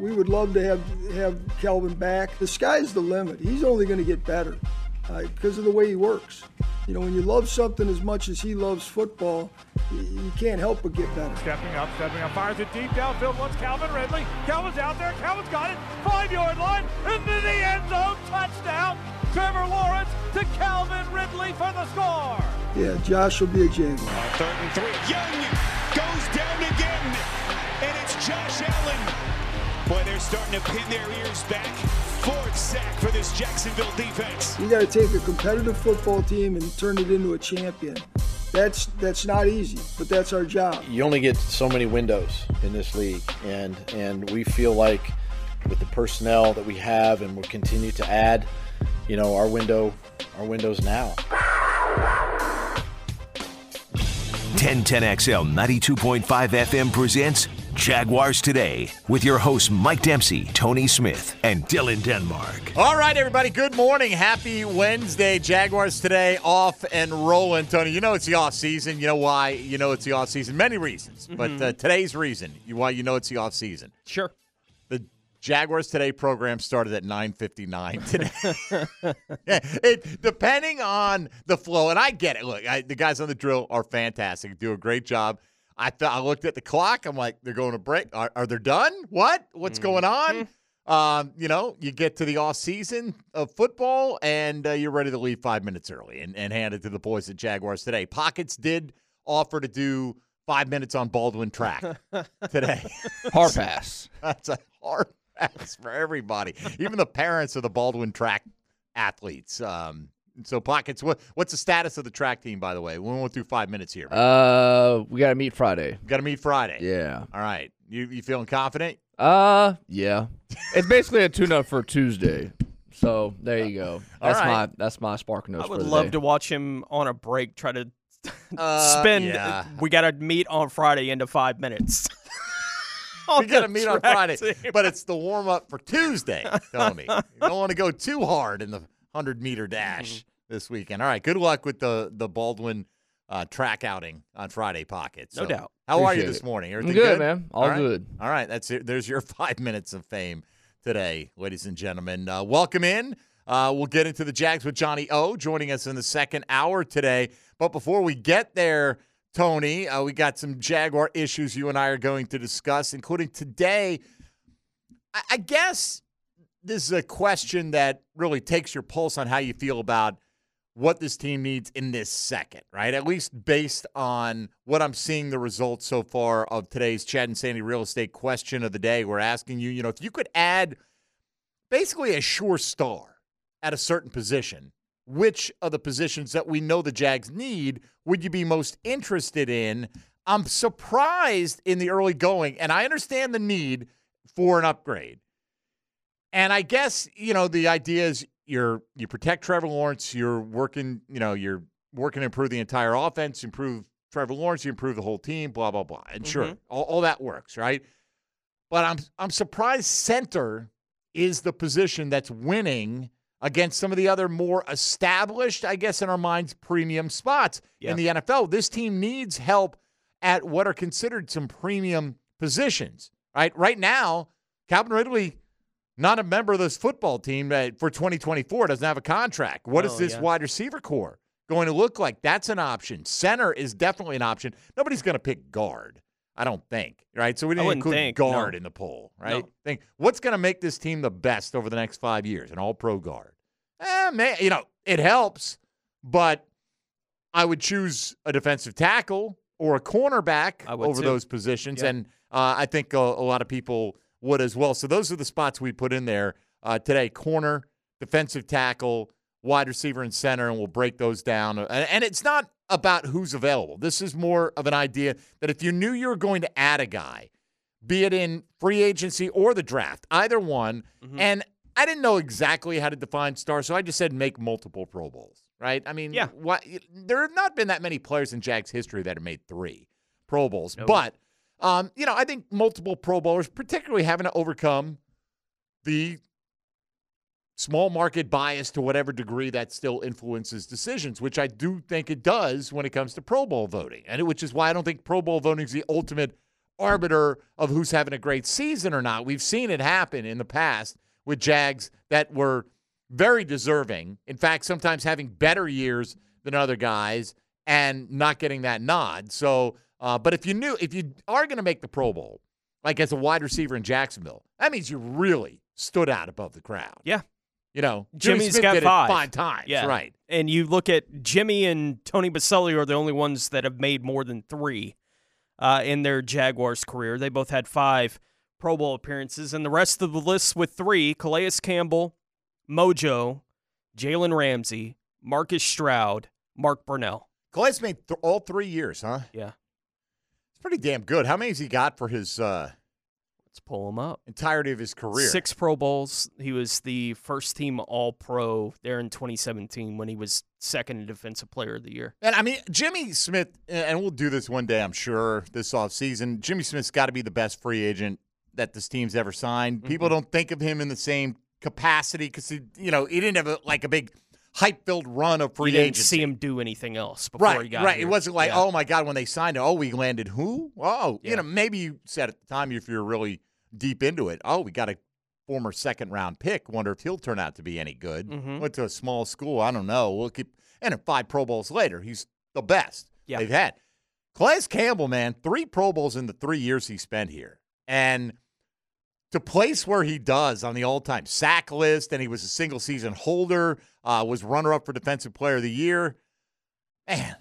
We would love to have Calvin back. The sky's the limit. He's only going to get better because of the way he works. You know, when you love something as much as he loves football, you can't help but get better. Stepping up, fires it deep downfield. Once Calvin Ridley. Calvin's out there. Calvin's got it. 5-yard line into the end zone. Touchdown. Trevor Lawrence to Calvin Ridley for the score. Yeah, Josh will be a Jaguar. 3rd and 3. Young goes down again, and it's Josh Allen. Boy, they're starting to pin their ears back. 4th sack for this Jacksonville defense. You got to take a competitive football team and turn it into a champion. That's not easy, but that's our job. You only get so many windows in this league, and we feel like with the personnel that we have and we'll continue to add, you know, our window's now. 1010XL 92.5 FM presents Jaguars Today with your hosts Mike Dempsey, Tony Smith, and Dylan Denmark. All right, everybody. Good morning. Happy Wednesday. Jaguars Today off and rolling. Tony, you know it's the off season. You know why you know it's the off season. Many reasons, but today's reason why you know it's the off season. Sure. The Jaguars Today program started at 9:59 today. Depending on the flow, and I get it. Look, the guys on the drill are fantastic. Do a great job. I looked at the clock. I'm like, they're going to break. Are they done? What's going on? You know, you get to the off season of football, and you're ready to leave 5 minutes early and hand it to the boys at Jaguars Today. Pockets did offer to do 5 minutes on Baldwin track today. Hard pass. That's a hard pass for everybody, even the parents of the Baldwin track athletes. So, Pockets, what's the status of the track team, by the way? We won't do 5 minutes here. We got to meet Friday. Yeah. All right. You feeling confident? Yeah. It's basically a tune-up for Tuesday. So, there you go. That's my spark notes for the day. I would love to watch him on a break try to spend. Yeah. We got to meet on Friday into 5 minutes. We got to meet on Friday. Team. But it's the warm-up for Tuesday, tell me. You don't want to go too hard in the 100-meter dash this weekend. All right, good luck with the Baldwin track outing on Friday, Pocket. So, no doubt. How Appreciate are you this morning? Everything good, man. All right. Good. All right, that's it. There's your 5 minutes of fame today, ladies and gentlemen. Welcome in. We'll get into the Jags with Johnny O joining us in the second hour today. But before we get there, Tony, we got some Jaguar issues you and I are going to discuss, including today. I guess this is a question that really takes your pulse on how you feel about what this team needs in this second, right? At least based on what I'm seeing the results so far of today's Chad and Sandy Real Estate question of the day. We're asking you, you know, if you could add basically a sure star at a certain position, which of the positions that we know the Jags need would you be most interested in? I'm surprised in the early going, and I understand the need for an upgrade. And I guess, you know, the idea is you protect Trevor Lawrence, you're working to improve the entire offense, improve Trevor Lawrence, you improve the whole team, blah, blah, blah. And sure, all that works, right? But I'm surprised center is the position that's winning against some of the other more established, I guess, in our minds, premium spots in the NFL. This team needs help at what are considered some premium positions, right? Right now, Calvin Ridley, not a member of this football team for 2024, doesn't have a contract. What is this wide receiver core going to look like? That's an option. Center is definitely an option. Nobody's going to pick guard, I don't think, right? So we didn't include guard in the poll, right? No. Think what's going to make this team the best over the next 5 years? An all-pro guard. Man, you know, it helps, but I would choose a defensive tackle or a cornerback over those positions, and I think a lot of people – would as well. So those are the spots we put in there today: corner, defensive tackle, wide receiver, and center. And we'll break those down. And it's not about who's available. This is more of an idea that if you knew you were going to add a guy, be it in free agency or the draft, either one. And I didn't know exactly how to define star, so I just said make multiple Pro Bowls. Right? I mean, there have not been that many players in Jags history that have made 3 Pro Bowls, but. You know, I think multiple Pro Bowlers, particularly having to overcome the small market bias to whatever degree that still influences decisions, which I do think it does when it comes to Pro Bowl voting, which is why I don't think Pro Bowl voting is the ultimate arbiter of who's having a great season or not. We've seen it happen in the past with Jags that were very deserving. In fact, sometimes having better years than other guys and not getting that nod. So, but if you are going to make the Pro Bowl, like as a wide receiver in Jacksonville, that means you really stood out above the crowd. Yeah. You know, Jimmy's Smith got did five. It five times, yeah. Right. And you look at Jimmy and Tony Boselli are the only ones that have made more than three in their Jaguars career. They both had five Pro Bowl appearances. And the rest of the list with three, Calais Campbell, Mojo, Jalen Ramsey, Marcus Stroud, Mark Brunell. Calais made all 3 years, huh? Yeah. It's pretty damn good. How many has he got for his... Let's pull him up. Entirety of his career. 6 Pro Bowls. He was the first team All-Pro there in 2017 when he was second Defensive Player of the Year. And, I mean, Jimmy Smith, and we'll do this one day, I'm sure, this offseason, Jimmy Smith's got to be the best free agent that this team's ever signed. Mm-hmm. People don't think of him in the same capacity because, you know, he didn't have, a big hype-filled run of free agency. You didn't see him do anything else before he got here. It wasn't like, oh, my God, when they signed him, we landed who? Oh, you know, maybe you said at the time if you're really deep into it, we got a former second-round pick. Wonder if he'll turn out to be any good. Mm-hmm. Went to a small school. I don't know. We'll keep – and 5 Pro Bowls later, he's the best they've had. Calais Campbell, man, 3 Pro Bowls in the 3 years he spent here. And – to place where he does on the all-time sack list, and he was a single-season holder, was runner-up for Defensive Player of the Year. Man,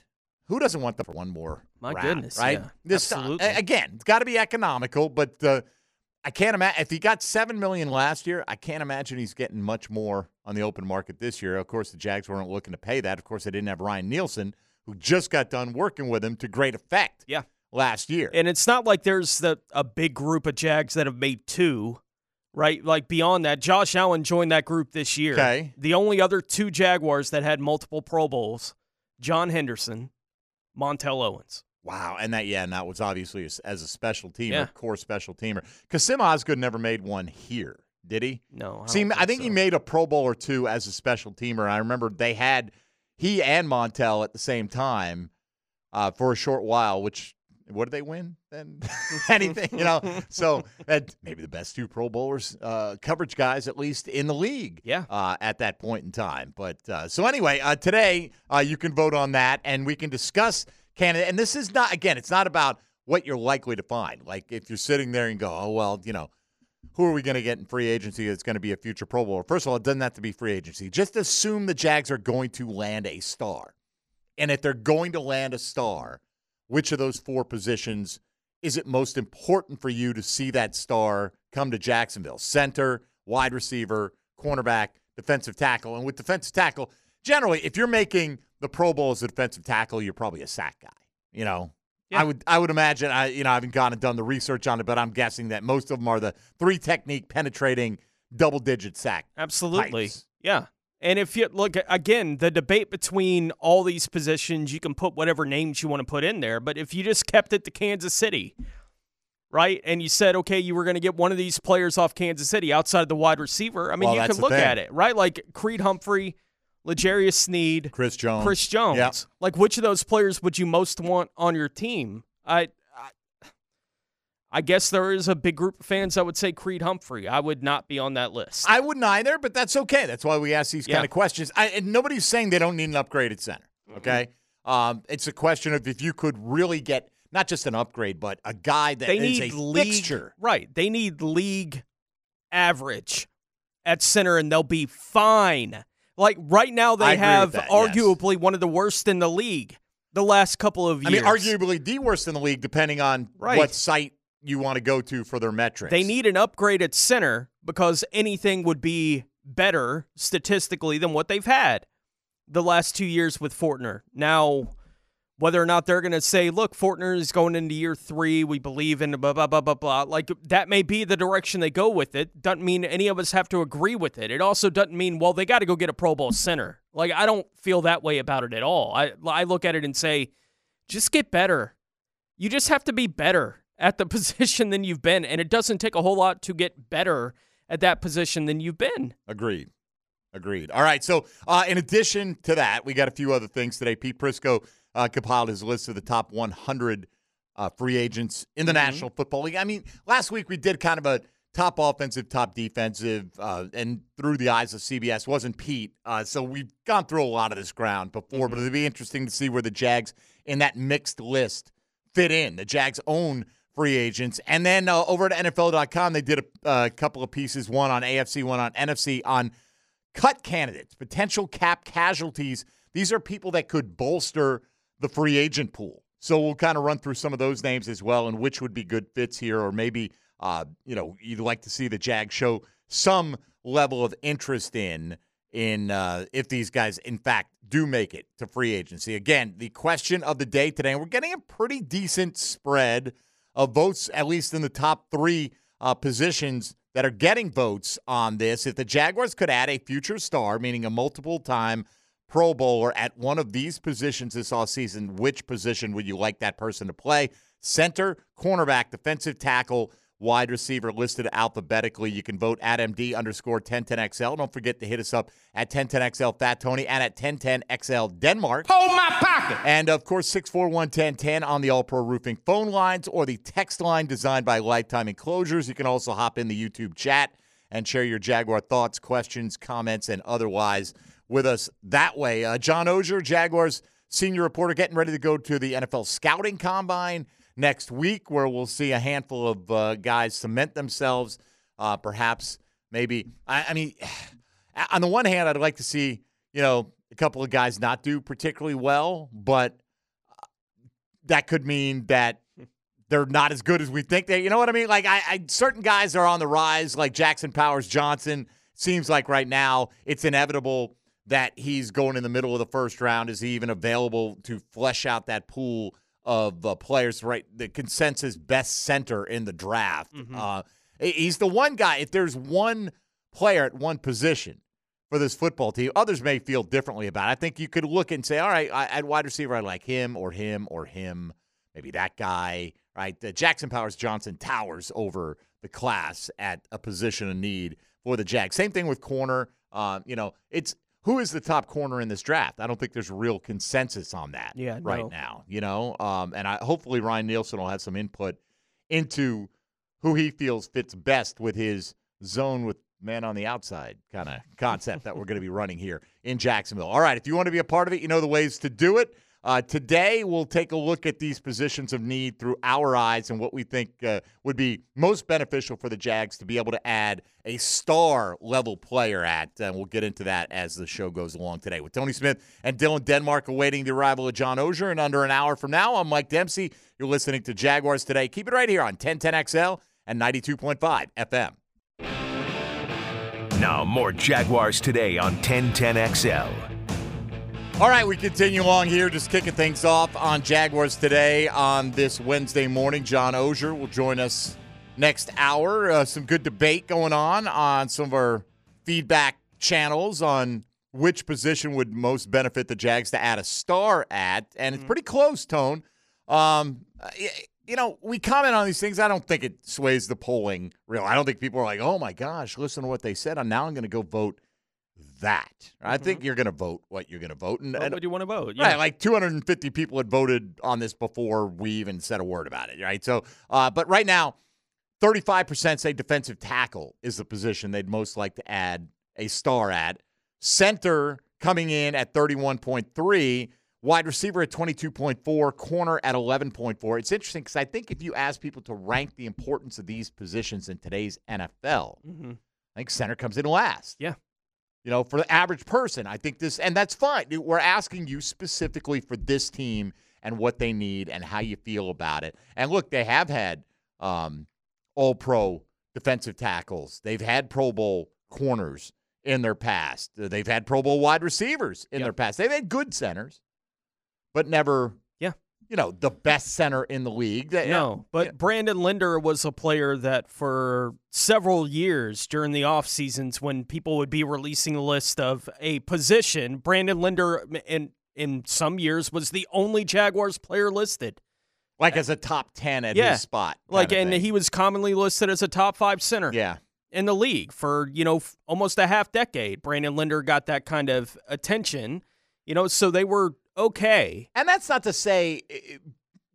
who doesn't want them for one more round, goodness, right? Yeah, this, absolutely. Again, it's got to be economical, but I can't imagine. If he got $7 million last year, I can't imagine he's getting much more on the open market this year. Of course, the Jags weren't looking to pay that. Of course, they didn't have Ryan Nielsen, who just got done working with him to great effect. Yeah. Last year. And it's not like there's a big group of Jags that have made 2, right? Like beyond that, Josh Allen joined that group this year. Okay. The only other 2 Jaguars that had multiple Pro Bowls, John Henderson, Montel Owens. Wow. And that was obviously as a special teamer, core special teamer. Kasim Osgood never made one here, did he? No. I think he made a Pro Bowl or 2 as a special teamer. I remember they had he and Montel at the same time for a short while, which. What did they win then? Anything, you know? So that maybe the best 2 Pro Bowlers, coverage guys, at least in the league at that point in time. But so anyway, today you can vote on that, and we can discuss Canada. And this is not, again, it's not about what you're likely to find. Like if you're sitting there and go, you know, who are we going to get in free agency that's going to be a future Pro Bowler? First of all, it doesn't have to be free agency. Just assume the Jags are going to land a star. And if they're going to land a star, which of those 4 positions is it most important for you to see that star come to Jacksonville? Center, wide receiver, cornerback, defensive tackle. And with defensive tackle, generally, if you're making the Pro Bowl as a defensive tackle, you're probably a sack guy. You know, yeah. I would imagine, I haven't gone and done the research on it, but I'm guessing that most of them are the 3-technique penetrating double-digit sack. Absolutely. Types. Yeah. And if you look, again, the debate between all these positions, you can put whatever names you want to put in there. But if you just kept it to Kansas City, right, and you said, okay, you were going to get one of these players off Kansas City outside the wide receiver, I mean, you can look at it, right? Like Creed Humphrey, L'Jarius Sneed, Chris Jones. Yep. Like, which of those players would you most want on your team? I guess there is a big group of fans that would say Creed Humphrey. I would not be on that list. I wouldn't either, but that's okay. That's why we ask these kind of questions. And nobody's saying they don't need an upgraded center, okay? Mm-hmm. It's a question of if you could really get not just an upgrade, but a guy that is a fixture. Right. They need league average at center, and they'll be fine. Like right now they have arguably one of the worst in the league the last couple of years. I mean, arguably the worst in the league depending on what site you want to go to for their metrics. They need an upgrade at center because anything would be better statistically than what they've had the last 2 years with Fortner. Now, whether or not they're going to say, look, Fortner is going into year 3, we believe in blah, blah, blah, blah, blah. Like, that may be the direction they go with it. Doesn't mean any of us have to agree with it. It also doesn't mean, well, they got to go get a Pro Bowl center. Like, I don't feel that way about it at all. I look at it and say, just get better. You just have to be better at the position than you've been, and it doesn't take a whole lot to get better at that position than you've been. Agreed. All right, so in addition to that, we got a few other things today. Pete Prisco compiled his list of the top 100 free agents in the National Football League. I mean, last week we did kind of a top offensive, top defensive, and through the eyes of CBS wasn't Pete. So we've gone through a lot of this ground before, but it'll be interesting to see where the Jags in that mixed list fit in. The Jags own free agents. And then over at NFL.com, they did a couple of pieces, one on AFC, one on NFC, on cut candidates, potential cap casualties. These are people that could bolster the free agent pool. So we'll kind of run through some of those names as well and which would be good fits here, or maybe, you know, you'd like to see the Jags show some level of interest in if these guys, in fact, do make it to free agency. Again, the question of the day today, and we're getting a pretty decent spread of votes, at least in the top three positions that are getting votes on this. If the Jaguars could add a future star, meaning a multiple-time Pro Bowler at one of these positions this offseason, which position would you like that person to play? Center, cornerback, defensive tackle, wide receiver, listed alphabetically. You can vote at MD_1010XL. Don't forget to hit us up at 1010XL Fat Tony and at 1010XL Denmark. Hold my pocket! And, of course, 641-1010 on the All-Pro Roofing phone lines or the text line designed by Lifetime Enclosures. You can also hop in the YouTube chat and share your Jaguar thoughts, questions, comments, and otherwise with us that way. John Osier, Jaguars senior reporter, getting ready to go to the NFL Scouting Combine next week, where we'll see a handful of guys cement themselves, perhaps, maybe. I mean, on the one hand, I'd like to see, you know, a couple of guys not do particularly well, but that could mean that they're not as good as we think they. You know what I mean? Like, certain guys are on the rise, like Jackson Powers Johnson. Seems like right now it's inevitable that he's going in the middle of the first round. Is he even available to flesh out that pool of players, right? The consensus best center in the draft. He's the one guy. If there's one player at one position for this football team, others may feel differently about it. I think you could look and say, all right, at wide receiver, I like him or him or him, maybe that guy, right? The Jackson Powers Johnson towers over the class at a position of need for the Jags. Same thing with corner. You know, it's, who is the top corner in this draft? I don't think there's real consensus on that now, you know? And hopefully Ryan Nielsen will have some input into who he feels fits best with his zone with man on the outside kind of concept that we're going to be running here in Jacksonville. All right, if you want to be a part of it, you know the ways to do it. Today we'll take a look at these positions of need through our eyes and what we think would be most beneficial for the Jags to be able to add a star-level player at. And we'll get into that as the show goes along today. With Tony Smith and Dylan Denmark awaiting the arrival of John Osier in under an hour from now, I'm Mike Dempsey. You're listening to Jaguars Today. Keep it right here on 1010XL and 92.5 FM. Now more Jaguars Today on 1010XL. All right, we continue along here, just kicking things off on Jaguars Today on this Wednesday morning. John Osier will join us next hour. Some good debate going on some of our feedback channels on which position would most benefit the Jags to add a star at, and it's pretty close, Tone. You know, we comment on these things. I don't think it sways the polling real. I don't think people are like, oh, my gosh, listen to what they said. Now I'm going to go vote that. I think you're going to vote what you're going to vote. And what do you want to vote? Yeah. Right, like 250 people had voted on this before we even said a word about it, right? So, but right now, 35% say defensive tackle is the position they'd most like to add a star at. Center coming in at 31.3, wide receiver at 22.4, corner at 11.4. It's interesting because I think if you ask people to rank the importance of these positions in today's NFL, I think center comes in last. Yeah. You know, for the average person, I think this, and that's fine. We're asking you specifically for this team and what they need and how you feel about it. And look, they have had all-pro defensive tackles. They've had Pro Bowl corners in their past. They've had Pro Bowl wide receivers in their past. They've had good centers, but never, you know, the best center in the league. Brandon Linder was a player that for several years during the off seasons, when people would be releasing a list of a position, Brandon Linder in some years was the only Jaguars player listed. Like as a top 10 at his spot. Like, and he was commonly listed as a top 5 center in the league for, you know, almost a half decade. Brandon Linder got that kind of attention, you know, so they were okay. And that's not to say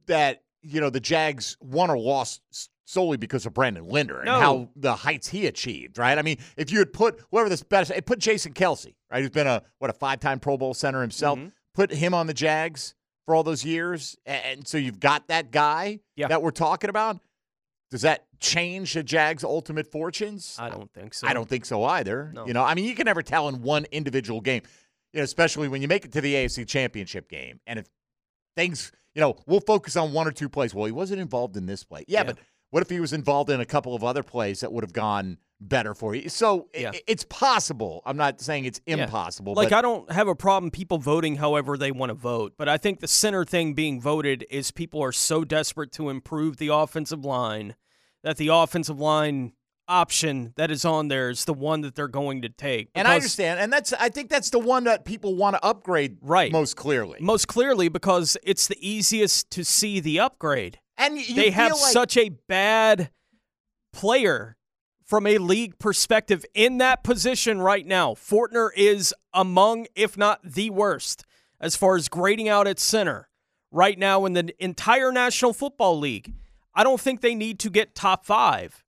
that you know, the Jags won or lost solely because of Brandon Linder and how the heights he achieved, right? I mean, if you had put whoever this best, put Jason Kelsey, right, who's been a five-time Pro Bowl center himself, put him on the Jags for all those years, and so you've got that guy that we're talking about. Does that change the Jags' ultimate fortunes? I don't think so. I don't think so either. No. You know, I mean, you can never tell in one individual game, you know, especially when you make it to the AFC Championship game, and if things, you know, we'll focus on one or two plays. Well, he wasn't involved in this play. Yeah. But what if he was involved in a couple of other plays that would have gone better for you? So it's possible. I'm not saying it's impossible. Like, I don't have a problem people voting however they want to vote, but I think the center thing being voted is people are so desperate to improve the offensive line that the offensive line option that is on there is the one that they're going to take. And I understand. And that's, I think that's the one that people want to upgrade most clearly. Most clearly, because it's the easiest to see the upgrade. And they have like such a bad player from a league perspective in that position right now. Fortner is among, if not the worst, as far as grading out at center right now in the entire National Football League. I don't think they need to get top five.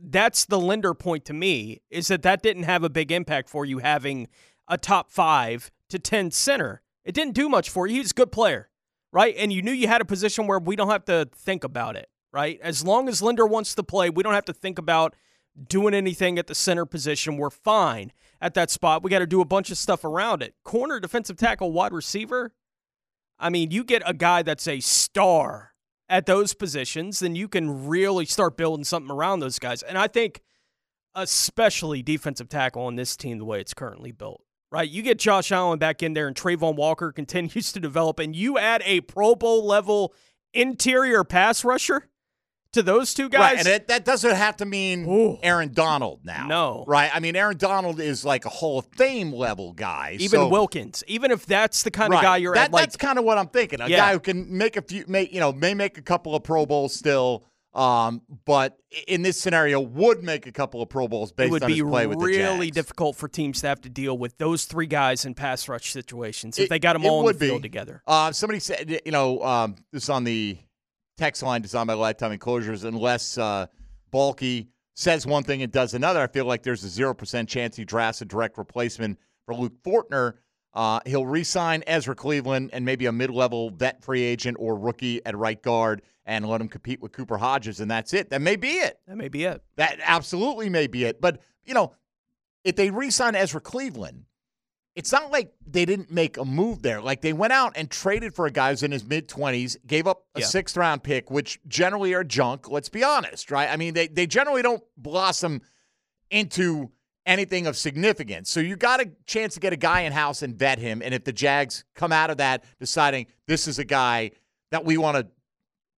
That's the Linder point to me, is that that didn't have a big impact for you having a top 5 to 10 center. It didn't do much for you. He's a good player. Right, and you knew you had a position where we don't have to think about it, right? As long as Linder wants to play, we don't have to think about doing anything at the center position. We're fine at that spot. We got to do a bunch of stuff around it. Corner, defensive tackle, wide receiver. I mean, you get a guy that's a star at those positions, then you can really start building something around those guys. And I think especially defensive tackle on this team, the way it's currently built. Right, you get Josh Allen back in there and Trayvon Walker continues to develop, and you add a Pro Bowl-level interior pass rusher to those two guys. Right, and that doesn't have to mean Aaron Donald now. No. Right, I mean, Aaron Donald is like a Hall of Fame-level guy. Even Wilkins, even if that's the kind of guy you're at. That's kind of what I'm thinking, a guy who can make a few, may make a couple of Pro Bowls still. But in this scenario, would make a couple of Pro Bowls based on his play with the Jags. It would be really difficult for teams to have to deal with those three guys in pass rush situations if they got them all in the field together. Somebody said, this is on the text line, Designed by Lifetime Enclosures, unless Baalke says one thing and does another, I feel like there's a 0% chance he drafts a direct replacement for Luke Fortner. He'll re-sign Ezra Cleveland and maybe a mid-level vet free agent or rookie at right guard and let him compete with Cooper Hodges, and that's it. That may be it. That may be it. That absolutely may be it. But, you know, if they re-sign Ezra Cleveland, it's not like they didn't make a move there. Like, they went out and traded for a guy who's in his mid-20s, gave up a sixth-round pick, which generally are junk, let's be honest, right? I mean, they generally don't blossom into – anything of significance. So you got a chance to get a guy in-house and vet him, and if the Jags come out of that deciding this is a guy that we want to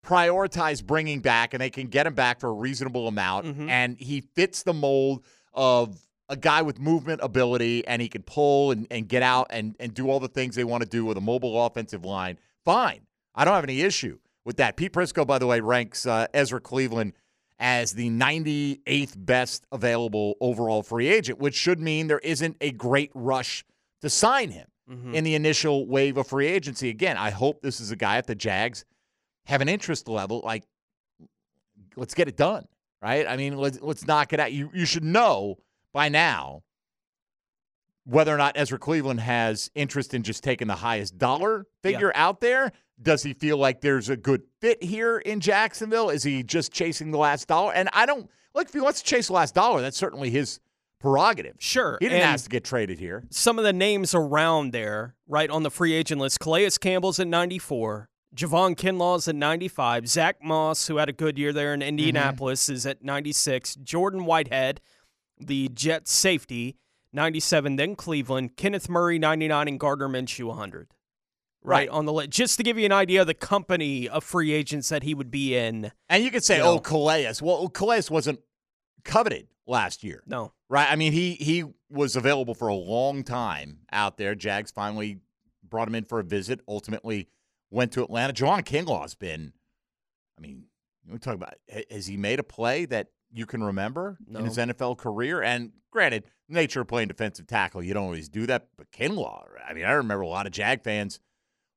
prioritize bringing back and they can get him back for a reasonable amount and he fits the mold of a guy with movement ability and he can pull and get out and do all the things they want to do with a mobile offensive line, fine. I don't have any issue with that. Pete Prisco, by the way, ranks Ezra Cleveland as the 98th best available overall free agent, which should mean there isn't a great rush to sign him in the initial wave of free agency. Again, I hope this is a guy at the Jags have an interest level. Like, let's get it done, right? I mean, let's knock it out. You should know by now whether or not Ezra Cleveland has interest in just taking the highest dollar figure out there. Does he feel like there's a good fit here in Jacksonville? Is he just chasing the last dollar? And I don't – look, if he wants to chase the last dollar, that's certainly his prerogative. Sure. He didn't ask to get traded here. Some of the names around there, right, on the free agent list, Calais Campbell's at 94, Javon Kinlaw's at 95, Zach Moss, who had a good year there in Indianapolis, is at 96, Jordan Whitehead, the Jets safety, 97, then Cleveland, Kenneth Murray, 99, and Gardner Minshew, 100. Right on the list, just to give you an idea of the company of free agents that he would be in. And you could say, Calais. Well, Calais wasn't coveted last year. No. Right? I mean, he was available for a long time out there. Jags finally brought him in for a visit, ultimately went to Atlanta. Javon Kinlaw's been, I mean, we're talking about, has he made a play that you can remember in his NFL career? And granted, nature of playing defensive tackle, you don't always do that. But Kinlaw, I mean, I remember a lot of Jag fans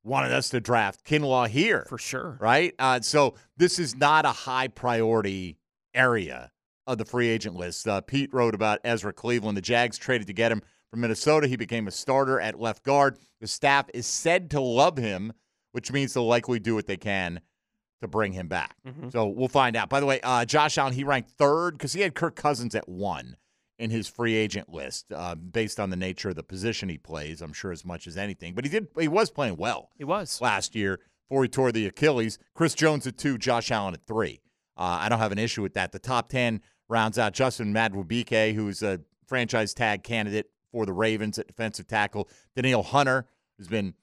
wanted us to draft Kinlaw here. For sure. Right? So this is not a high priority area of the free agent list. Pete wrote about Ezra Cleveland. The Jags traded to get him from Minnesota. He became a starter at left guard. The staff is said to love him, which means they'll likely do what they can to bring him back. Mm-hmm. So we'll find out. By the way, Josh Allen, he ranked third because he had Kirk Cousins at 1 in his free agent list, based on the nature of the position he plays, I'm sure, as much as anything. But he was playing well. He was. Last year, before he tore the Achilles. Chris Jones at 2, Josh Allen at 3. I don't have an issue with that. The top 10 rounds out Justin Madubuike, who's a franchise tag candidate for the Ravens at defensive tackle. Danielle Hunter, who's been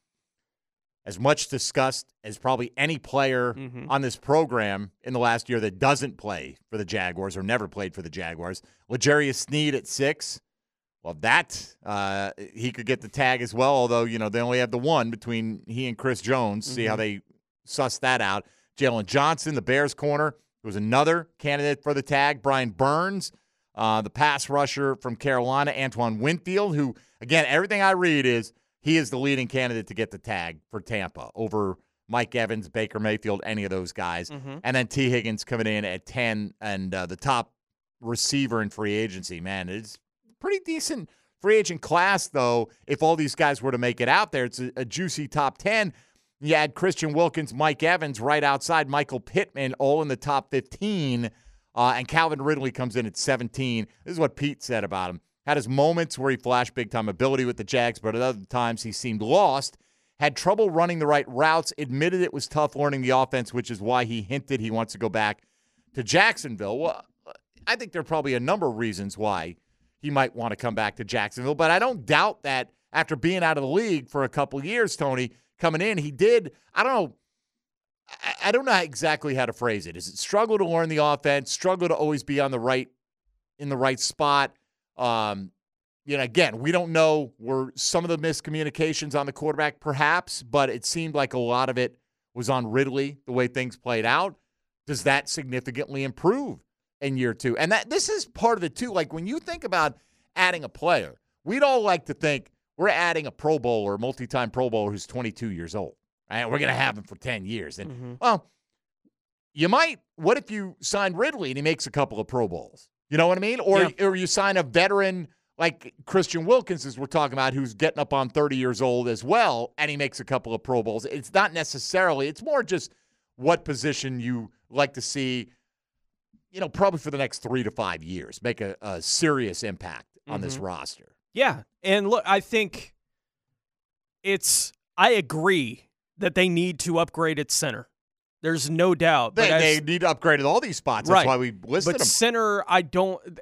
as much discussed as probably any player on this program in the last year that doesn't play for the Jaguars or never played for the Jaguars. L'Jarius Sneed at 6. Well, that he could get the tag as well, although, you know, they only have the one between he and Chris Jones. See how they suss that out. Jalen Johnson, the Bears corner, who was another candidate for the tag. Brian Burns, the pass rusher from Carolina. Antoine Winfield, who, again, everything I read is, he is the leading candidate to get the tag for Tampa over Mike Evans, Baker Mayfield, any of those guys. And then T. Higgins coming in at 10, and the top receiver in free agency. Man, it's a pretty decent free agent class, though. If all these guys were to make it out there, it's a juicy top 10. You add Christian Wilkins, Mike Evans right outside, Michael Pittman, all in the top 15, and Calvin Ridley comes in at 17. This is what Pete said about him. Had his moments where he flashed big-time ability with the Jags, but at other times he seemed lost. Had trouble running the right routes. Admitted it was tough learning the offense, which is why he hinted he wants to go back to Jacksonville. Well, I think there are probably a number of reasons why he might want to come back to Jacksonville, but I don't doubt that after being out of the league for a couple of years, Tony, coming in, he did, I don't know exactly how to phrase it. Is it struggle to learn the offense, struggle to always be on the right, in the right spot? You know, again, we don't know, were some of the miscommunications on the quarterback perhaps, but it seemed like a lot of it was on Ridley, the way things played out. Does that significantly improve in year two? And that this is part of it too. Like when you think about adding a player, we'd all like to think we're adding a Pro Bowler, multi-time Pro Bowler who's 22 years old, right? We're going to have him for 10 years. And well, you might, what if you sign Ridley and he makes a couple of Pro Bowls? You know what I mean? Or or you sign a veteran like Christian Wilkins, as we're talking about, who's getting up on 30 years old as well, and he makes a couple of Pro Bowls. It's not necessarily, it's more just what position you like to see, you know, probably for the next 3 to 5 years, make a serious impact on this roster. Yeah, and look, I think it's, I agree that they need to upgrade at center. There's no doubt. They need to upgrade at all these spots. That's right. Why we listed them. But center,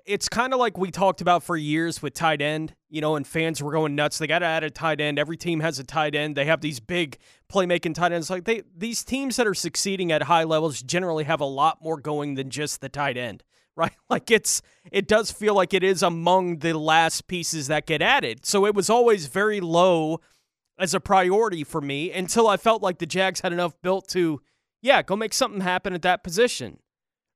it's kind of like we talked about for years with tight end, you know, and fans were going nuts. They got to add a tight end. Every team has a tight end. They have these big playmaking tight ends. Like these teams that are succeeding at high levels generally have a lot more going than just the tight end, right? Like it does feel like it is among the last pieces that get added. So it was always very low as a priority for me until I felt like the Jags had enough built to, yeah, go make something happen at that position,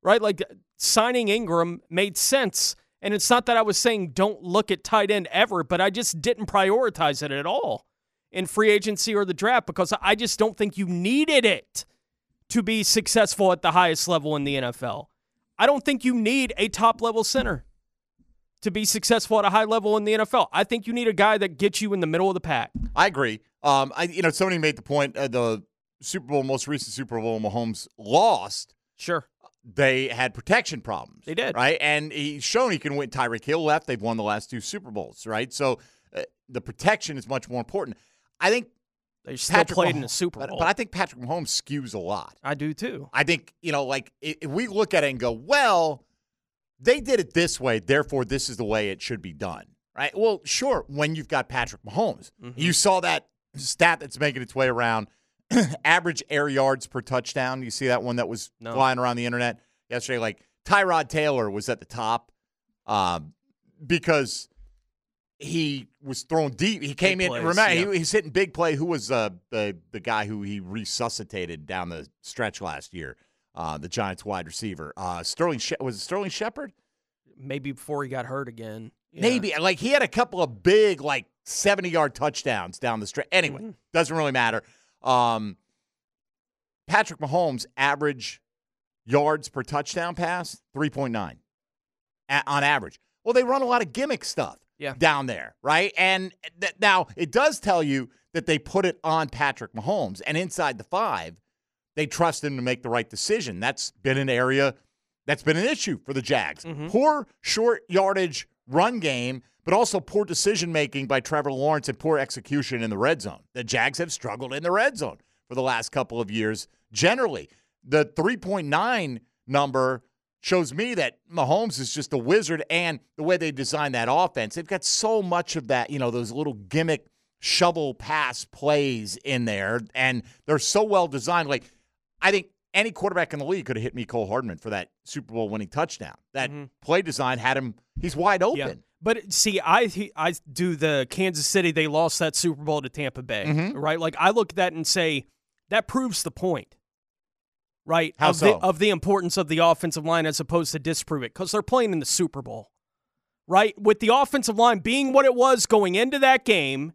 right? Like signing Ingram made sense, and it's not that I was saying don't look at tight end ever, but I just didn't prioritize it at all in free agency or the draft because I just don't think you needed it to be successful at the highest level in the NFL. I don't think you need a top-level center to be successful at a high level in the NFL. I think you need a guy that gets you in the middle of the pack. I agree. Somebody made the point, the Super Bowl, most recent Super Bowl, Mahomes lost. Sure. They had protection problems. They did. Right? And he's shown he can win. Tyreek Hill left. They've won the last 2 Super Bowls, right? So the protection is much more important. I think they still played in the Super Bowl. But I think Patrick Mahomes skews a lot. I do too. I think, you know, like if we look at it and go, well, they did it this way, therefore this is the way it should be done, right? Well, sure, when you've got Patrick Mahomes. You saw that stat that's making its way around. Average air yards per touchdown. You see that one that was flying around the internet yesterday? Like Tyrod Taylor was at the top because he was thrown deep. He came in. Remember, he's hitting big play. Who was the guy who he resuscitated down the stretch last year? The Giants wide receiver. Was it Sterling Shepard? Maybe before he got hurt again. Yeah. Maybe. Like he had a couple of big, like 70-yard touchdowns down the stretch. Anyway, doesn't really matter. Patrick Mahomes' average yards per touchdown pass, 3.9 on average. Well, they run a lot of gimmick stuff down there, right? And now it does tell you that they put it on Patrick Mahomes, and inside the five, they trust him to make the right decision. That's been an area that's been an issue for the Jags. Mm-hmm. Poor short yardage run game, but also poor decision-making by Trevor Lawrence and poor execution in the red zone. The Jags have struggled in the red zone for the last couple of years generally. The 3.9 number shows me that Mahomes is just a wizard, and the way they designed that offense, they've got so much of that, you know, those little gimmick shovel pass plays in there, and they're so well designed. Like, I think any quarterback in the league could have hit Mecole Hardman for that Super Bowl winning touchdown. That play design had him, he's wide open. Yeah. But, see, I do the Kansas City, they lost that Super Bowl to Tampa Bay, right? Like, I look at that and say, that proves the point. Right, how so? Of the importance of the offensive line as opposed to disprove it, because they're playing in the Super Bowl, right? With the offensive line being what it was going into that game,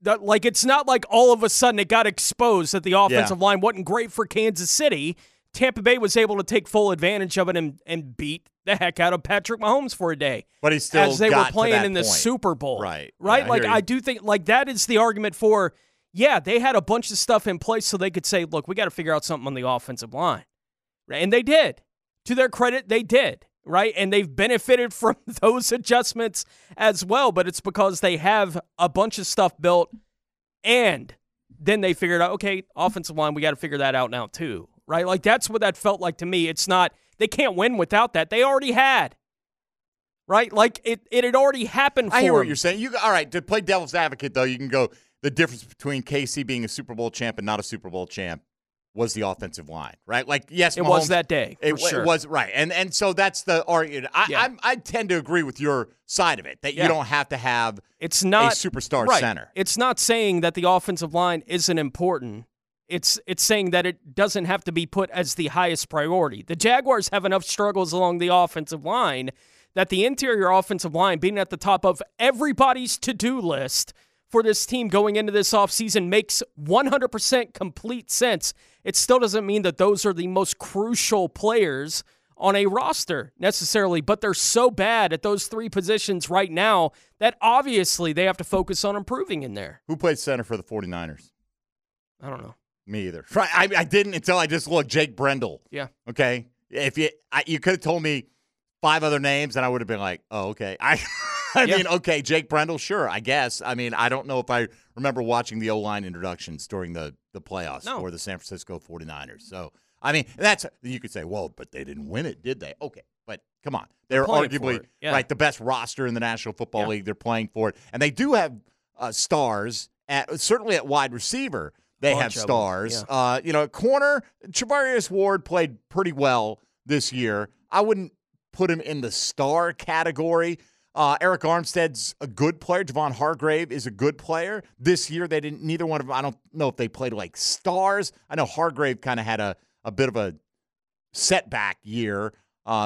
that, like, it's not like all of a sudden it got exposed that the offensive line wasn't great for Kansas City. Tampa Bay was able to take full advantage of it and beat the heck out of Patrick Mahomes for a day. But he still as they got were playing to that in the point. Super Bowl, right? Right, yeah, like I do think like that is the argument for. Yeah, they had a bunch of stuff in place so they could say, look, we got to figure out something on the offensive line. And they did. To their credit, they did, right? And they've benefited from those adjustments as well, but it's because they have a bunch of stuff built, and then they figured out, okay, offensive line, we got to figure that out now too, right? Like, that's what that felt like to me. It's not, they can't win without that. They already had. Right? Like, it had already happened for them. I hear what you're saying. All right, to play devil's advocate, though, you can go, the difference between KC being a Super Bowl champ and not a Super Bowl champ was the offensive line, right? Like, yes, Mahomes, it was that day. It was, right. And so that's the argument. I tend to agree with your side of it, that you don't have to have a superstar center. It's not saying that the offensive line isn't important. It's saying that it doesn't have to be put as the highest priority. The Jaguars have enough struggles along the offensive line that the interior offensive line being at the top of everybody's to-do list for this team going into this offseason makes 100% complete sense. It still doesn't mean that those are the most crucial players on a roster necessarily, but they're so bad at those three positions right now that obviously they have to focus on improving in there. Who plays center for the 49ers? I don't know. Me either. I didn't until I just looked. Jake Brendel. Yeah. Okay. If you could have told me 5 other names, and I would have been like, oh, okay. I mean, okay, Jake Brendel, sure, I guess. I mean, I don't know if I remember watching the O-line introductions during the playoffs for the San Francisco 49ers. So, I mean, that's you could say, well, but they didn't win it, did they? Okay, but come on. They're arguably the best roster in the National Football League. They're playing for it. And they do have stars, certainly at wide receiver. They have stars. Yeah. At corner, Charvarius Ward played pretty well this year. I wouldn't put him in the star category. Eric Armstead's a good player. Javon Hargrave is a good player. This year, they didn't. Neither one of them. I don't know if they played like stars. I know Hargrave kind of had a bit of a setback year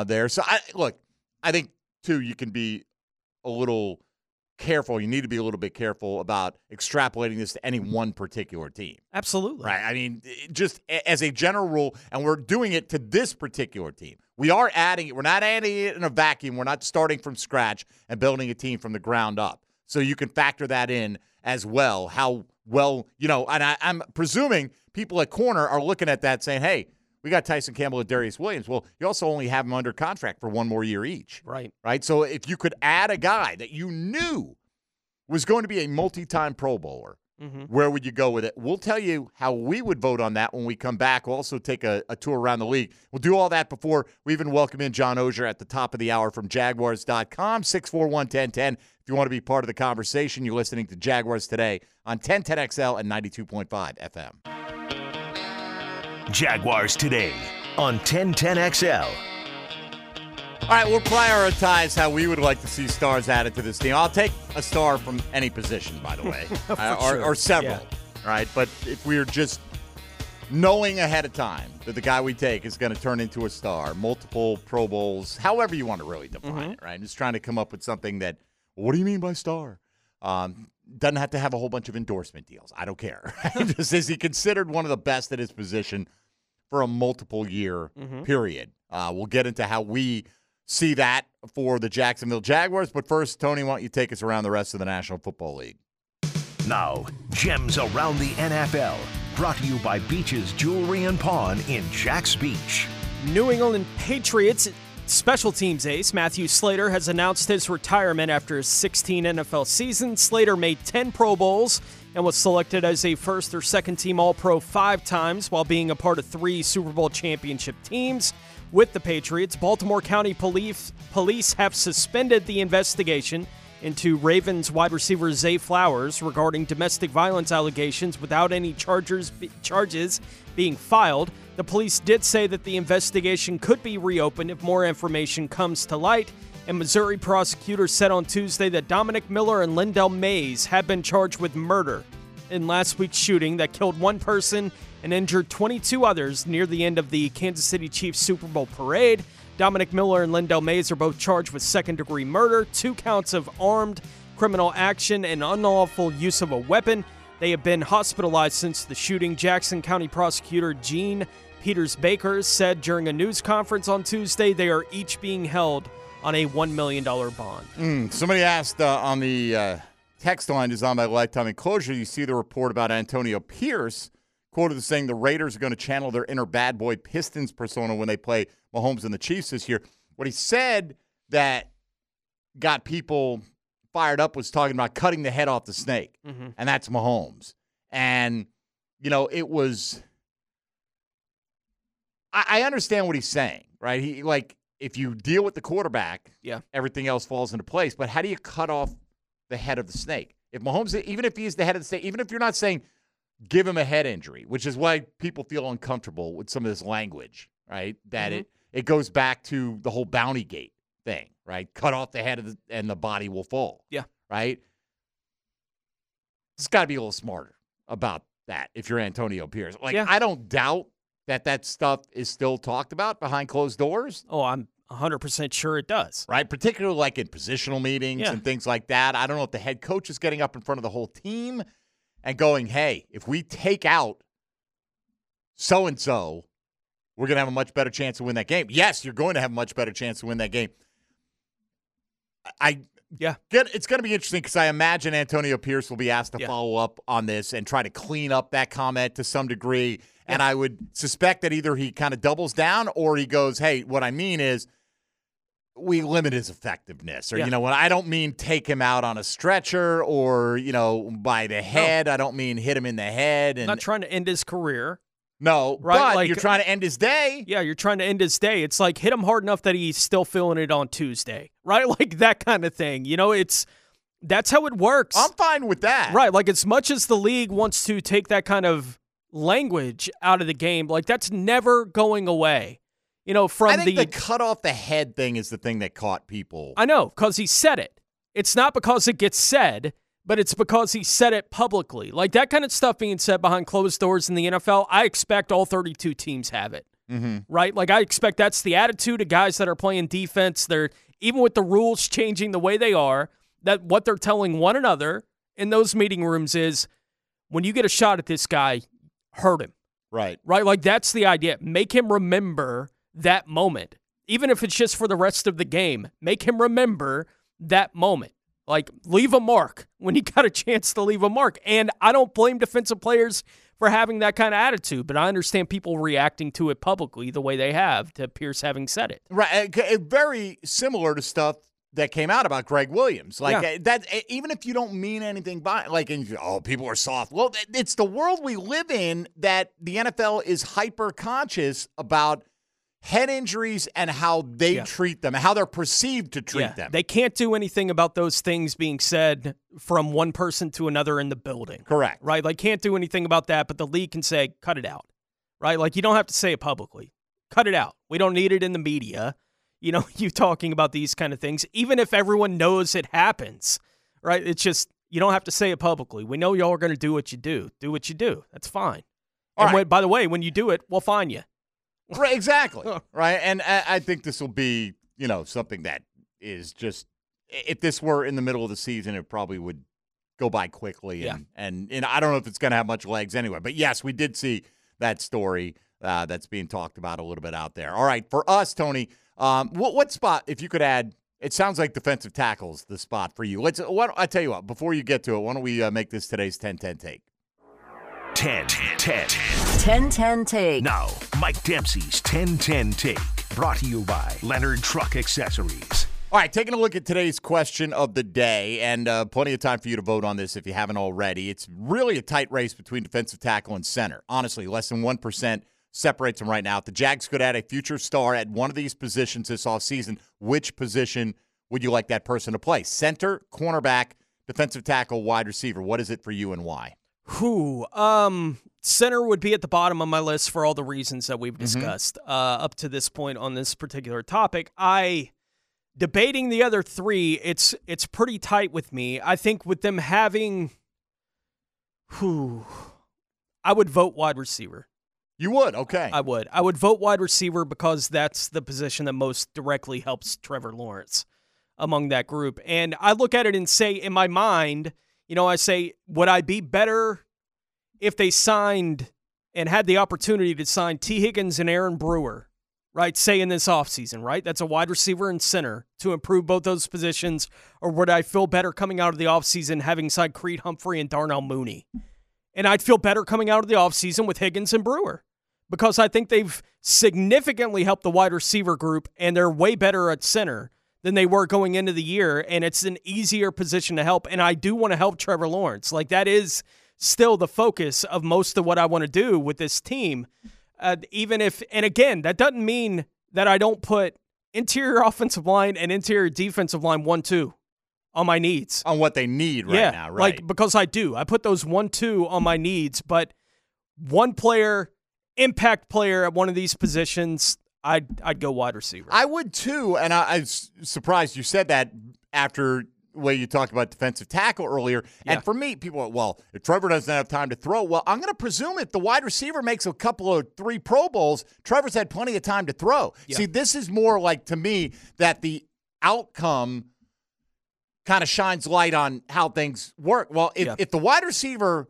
there. So I think too you can be a little careful. You need to be a little bit careful about extrapolating this to any one particular team. Absolutely. Right. I mean, just as a general rule, and we're doing it to this particular team. We are adding it. We're not adding it in a vacuum. We're not starting from scratch and building a team from the ground up. So you can factor that in as well, how well, and I'm presuming people at corner are looking at that saying, hey, we got Tyson Campbell and Darius Williams. Well, you also only have them under contract for one more year each. Right. Right. So if you could add a guy that you knew was going to be a multi-time Pro Bowler, where would you go with it? We'll tell you how we would vote on that when we come back. We'll also take a tour around the league. We'll do all that before we even welcome in John Osher at the top of the hour from Jaguars.com, 641-1010. If you want to be part of the conversation, you're listening to Jaguars Today on 1010XL and 92.5 FM. Jaguars Today on 1010XL. All right, we'll prioritize how we would like to see stars added to this team. I'll take a star from any position, by the way, or several, right? But if we're just knowing ahead of time that the guy we take is going to turn into a star, multiple Pro Bowls, however you want to really define it, right? I'm just trying to come up with something that, what do you mean by star? doesn't have to have a whole bunch of endorsement deals. I don't care. Just is he considered one of the best at his position for a multiple-year period? We'll get into how we see that for the Jacksonville Jaguars. But first, Tony, why don't you take us around the rest of the National Football League? Now, Gems Around the NFL, brought to you by Beach's Jewelry and Pawn in Jack's Beach. New England Patriots special teams ace Matthew Slater has announced his retirement after 16 NFL seasons. Slater made 10 Pro Bowls and was selected as a first or second team All-Pro 5 times while being a part of 3 Super Bowl championship teams with the Patriots. Baltimore County Police have suspended the investigation into Ravens wide receiver Zay Flowers regarding domestic violence allegations without any charges being filed. The police did say that the investigation could be reopened if more information comes to light, and Missouri prosecutors said on Tuesday that Dominic Miller and Lindell Mays have been charged with murder in last week's shooting that killed 1 person and injured 22 others near the end of the Kansas City Chiefs Super Bowl parade. Dominic Miller and Lindell Mays are both charged with second-degree murder, 2 counts of armed criminal action, and unlawful use of a weapon. They have been hospitalized since the shooting. Jackson County Prosecutor Gene Peters-Baker said during a news conference on Tuesday they are each being held on a $1 million bond. Somebody asked on the text line designed by Lifetime Enclosure, you see the report about Antonio Pierce, quoted as saying the Raiders are going to channel their inner bad boy Pistons persona when they play Mahomes and the Chiefs this year. What he said that got people fired up was talking about cutting the head off the snake, and that's Mahomes. And, you know, it was – I understand what he's saying, right? He like, if you deal with the quarterback, everything else falls into place. But how do you cut off the head of the snake? If Mahomes – even if he's the head of the snake, even if you're not saying – give him a head injury, which is why people feel uncomfortable with some of this language, right? That it goes back to the whole bounty gate thing, right? Cut off the head of the, and the body will fall. Yeah. Right? It's got to be a little smarter about that if you're Antonio Pierce. Like, I don't doubt that that stuff is still talked about behind closed doors. Oh, I'm 100% sure it does. Right? Particularly like in positional meetings and things like that. I don't know if the head coach is getting up in front of the whole team and going, hey, if we take out so-and-so, we're going to have a much better chance to win that game. Yes, you're going to have a much better chance to win that game. It's going to be interesting because I imagine Antonio Pierce will be asked to follow up on this and try to clean up that comment to some degree. Yeah. And I would suspect that either he kind of doubles down or he goes, hey, what I mean is we limit his effectiveness, or, you know, when I don't mean take him out on a stretcher or, you know, by the head. No. I don't mean hit him in the head. And I'm not trying to end his career. No, right? But like, you're trying to end his day. Yeah, you're trying to end his day. It's like hit him hard enough that he's still feeling it on Tuesday, right? Like that kind of thing. You know, it's that's how it works. I'm fine with that. Right, like as much as the league wants to take that kind of language out of the game, like that's never going away. You know, from I think the cut off the head thing is the thing that caught people. I know, because he said it. It's not because it gets said, but it's because he said it publicly. Like that kind of stuff being said behind closed doors in the NFL, I expect all 32 teams have it, right? Like I expect that's the attitude of guys that are playing defense. They're even with the rules changing the way they are, that what they're telling one another in those meeting rooms is, when you get a shot at this guy, hurt him. Right. Right? Like that's the idea. Make him remember that moment, even if it's just for the rest of the game, make him remember that moment. Like, leave a mark when he got a chance to leave a mark. And I don't blame defensive players for having that kind of attitude, but I understand people reacting to it publicly the way they have to Pierce having said it. Right. Very similar to stuff that came out about Greg Williams. Like, that, even if you don't mean anything by like, and, oh, people are soft. Well, it's the world we live in that the NFL is hyper conscious about head injuries and how they treat them, how they're perceived to treat them. They can't do anything about those things being said from one person to another in the building. Correct. Right? Like, can't do anything about that, but the league can say, cut it out. Right? Like, you don't have to say it publicly. Cut it out. We don't need it in the media. You know, you talking about these kind of things, even if everyone knows it happens. Right? It's just, you don't have to say it publicly. We know y'all are going to do what you do. Do what you do. That's fine. All and right. By the way, when you do it, we'll fine you. Right, exactly. Right. And I think this will be, you know, something that is just, if this were in the middle of the season, it probably would go by quickly. And, and I don't know if it's going to have much legs anyway. But, yes, we did see that story that's being talked about a little bit out there. All right, for us, Tony, what spot, if you could add, it sounds like defensive tackle's the spot for you. I tell you what, before you get to it, why don't we make this today's 10-10 take? 10-10. 10-10 take. Now, Mike Dempsey's 10-10 take, brought to you by Leonard Truck Accessories. All right, taking a look at today's question of the day, and plenty of time for you to vote on this if you haven't already. It's really a tight race between defensive tackle and center. Honestly, less than 1% separates them right now. If the Jags could add a future star at one of these positions this offseason, which position would you like that person to play? Center, cornerback, defensive tackle, wide receiver. What is it for you and why? Center would be at the bottom of my list for all the reasons that we've discussed up to this point on this particular topic. Debating the other three, it's pretty tight with me. I think with them having, I would vote wide receiver. You would? Okay. I would. I would vote wide receiver because that's the position that most directly helps Trevor Lawrence among that group. And I look at it and say, in my mind, you know, I say, would I be better if they signed and had the opportunity to sign T. Higgins and Aaron Brewer, right, say in this offseason, right? That's a wide receiver and center to improve both those positions. Or would I feel better coming out of the offseason having signed Creed Humphrey and Darnell Mooney? And I'd feel better coming out of the offseason with Higgins and Brewer because I think they've significantly helped the wide receiver group, and they're way better at center than they were going into the year, and it's an easier position to help, and I do want to help Trevor Lawrence. Like, that is still the focus of most of what I want to do with this team. Even if, and again, that doesn't mean that I don't put interior offensive line and interior defensive line 1-2 on my needs. On what they need right now, right? Like, because I do. I put those 1-2 on my needs, but one player, impact player at one of these positions, I'd go wide receiver. I would too, and I was surprised you said that after way you talked about defensive tackle earlier. Yeah. And for me, people are, well, if Trevor doesn't have time to throw, well, I'm going to presume if the wide receiver makes a couple of 3 Pro Bowls, Trevor's had plenty of time to throw. Yeah. See, this is more like, to me, that the outcome kind of shines light on how things work. Well, if the wide receiver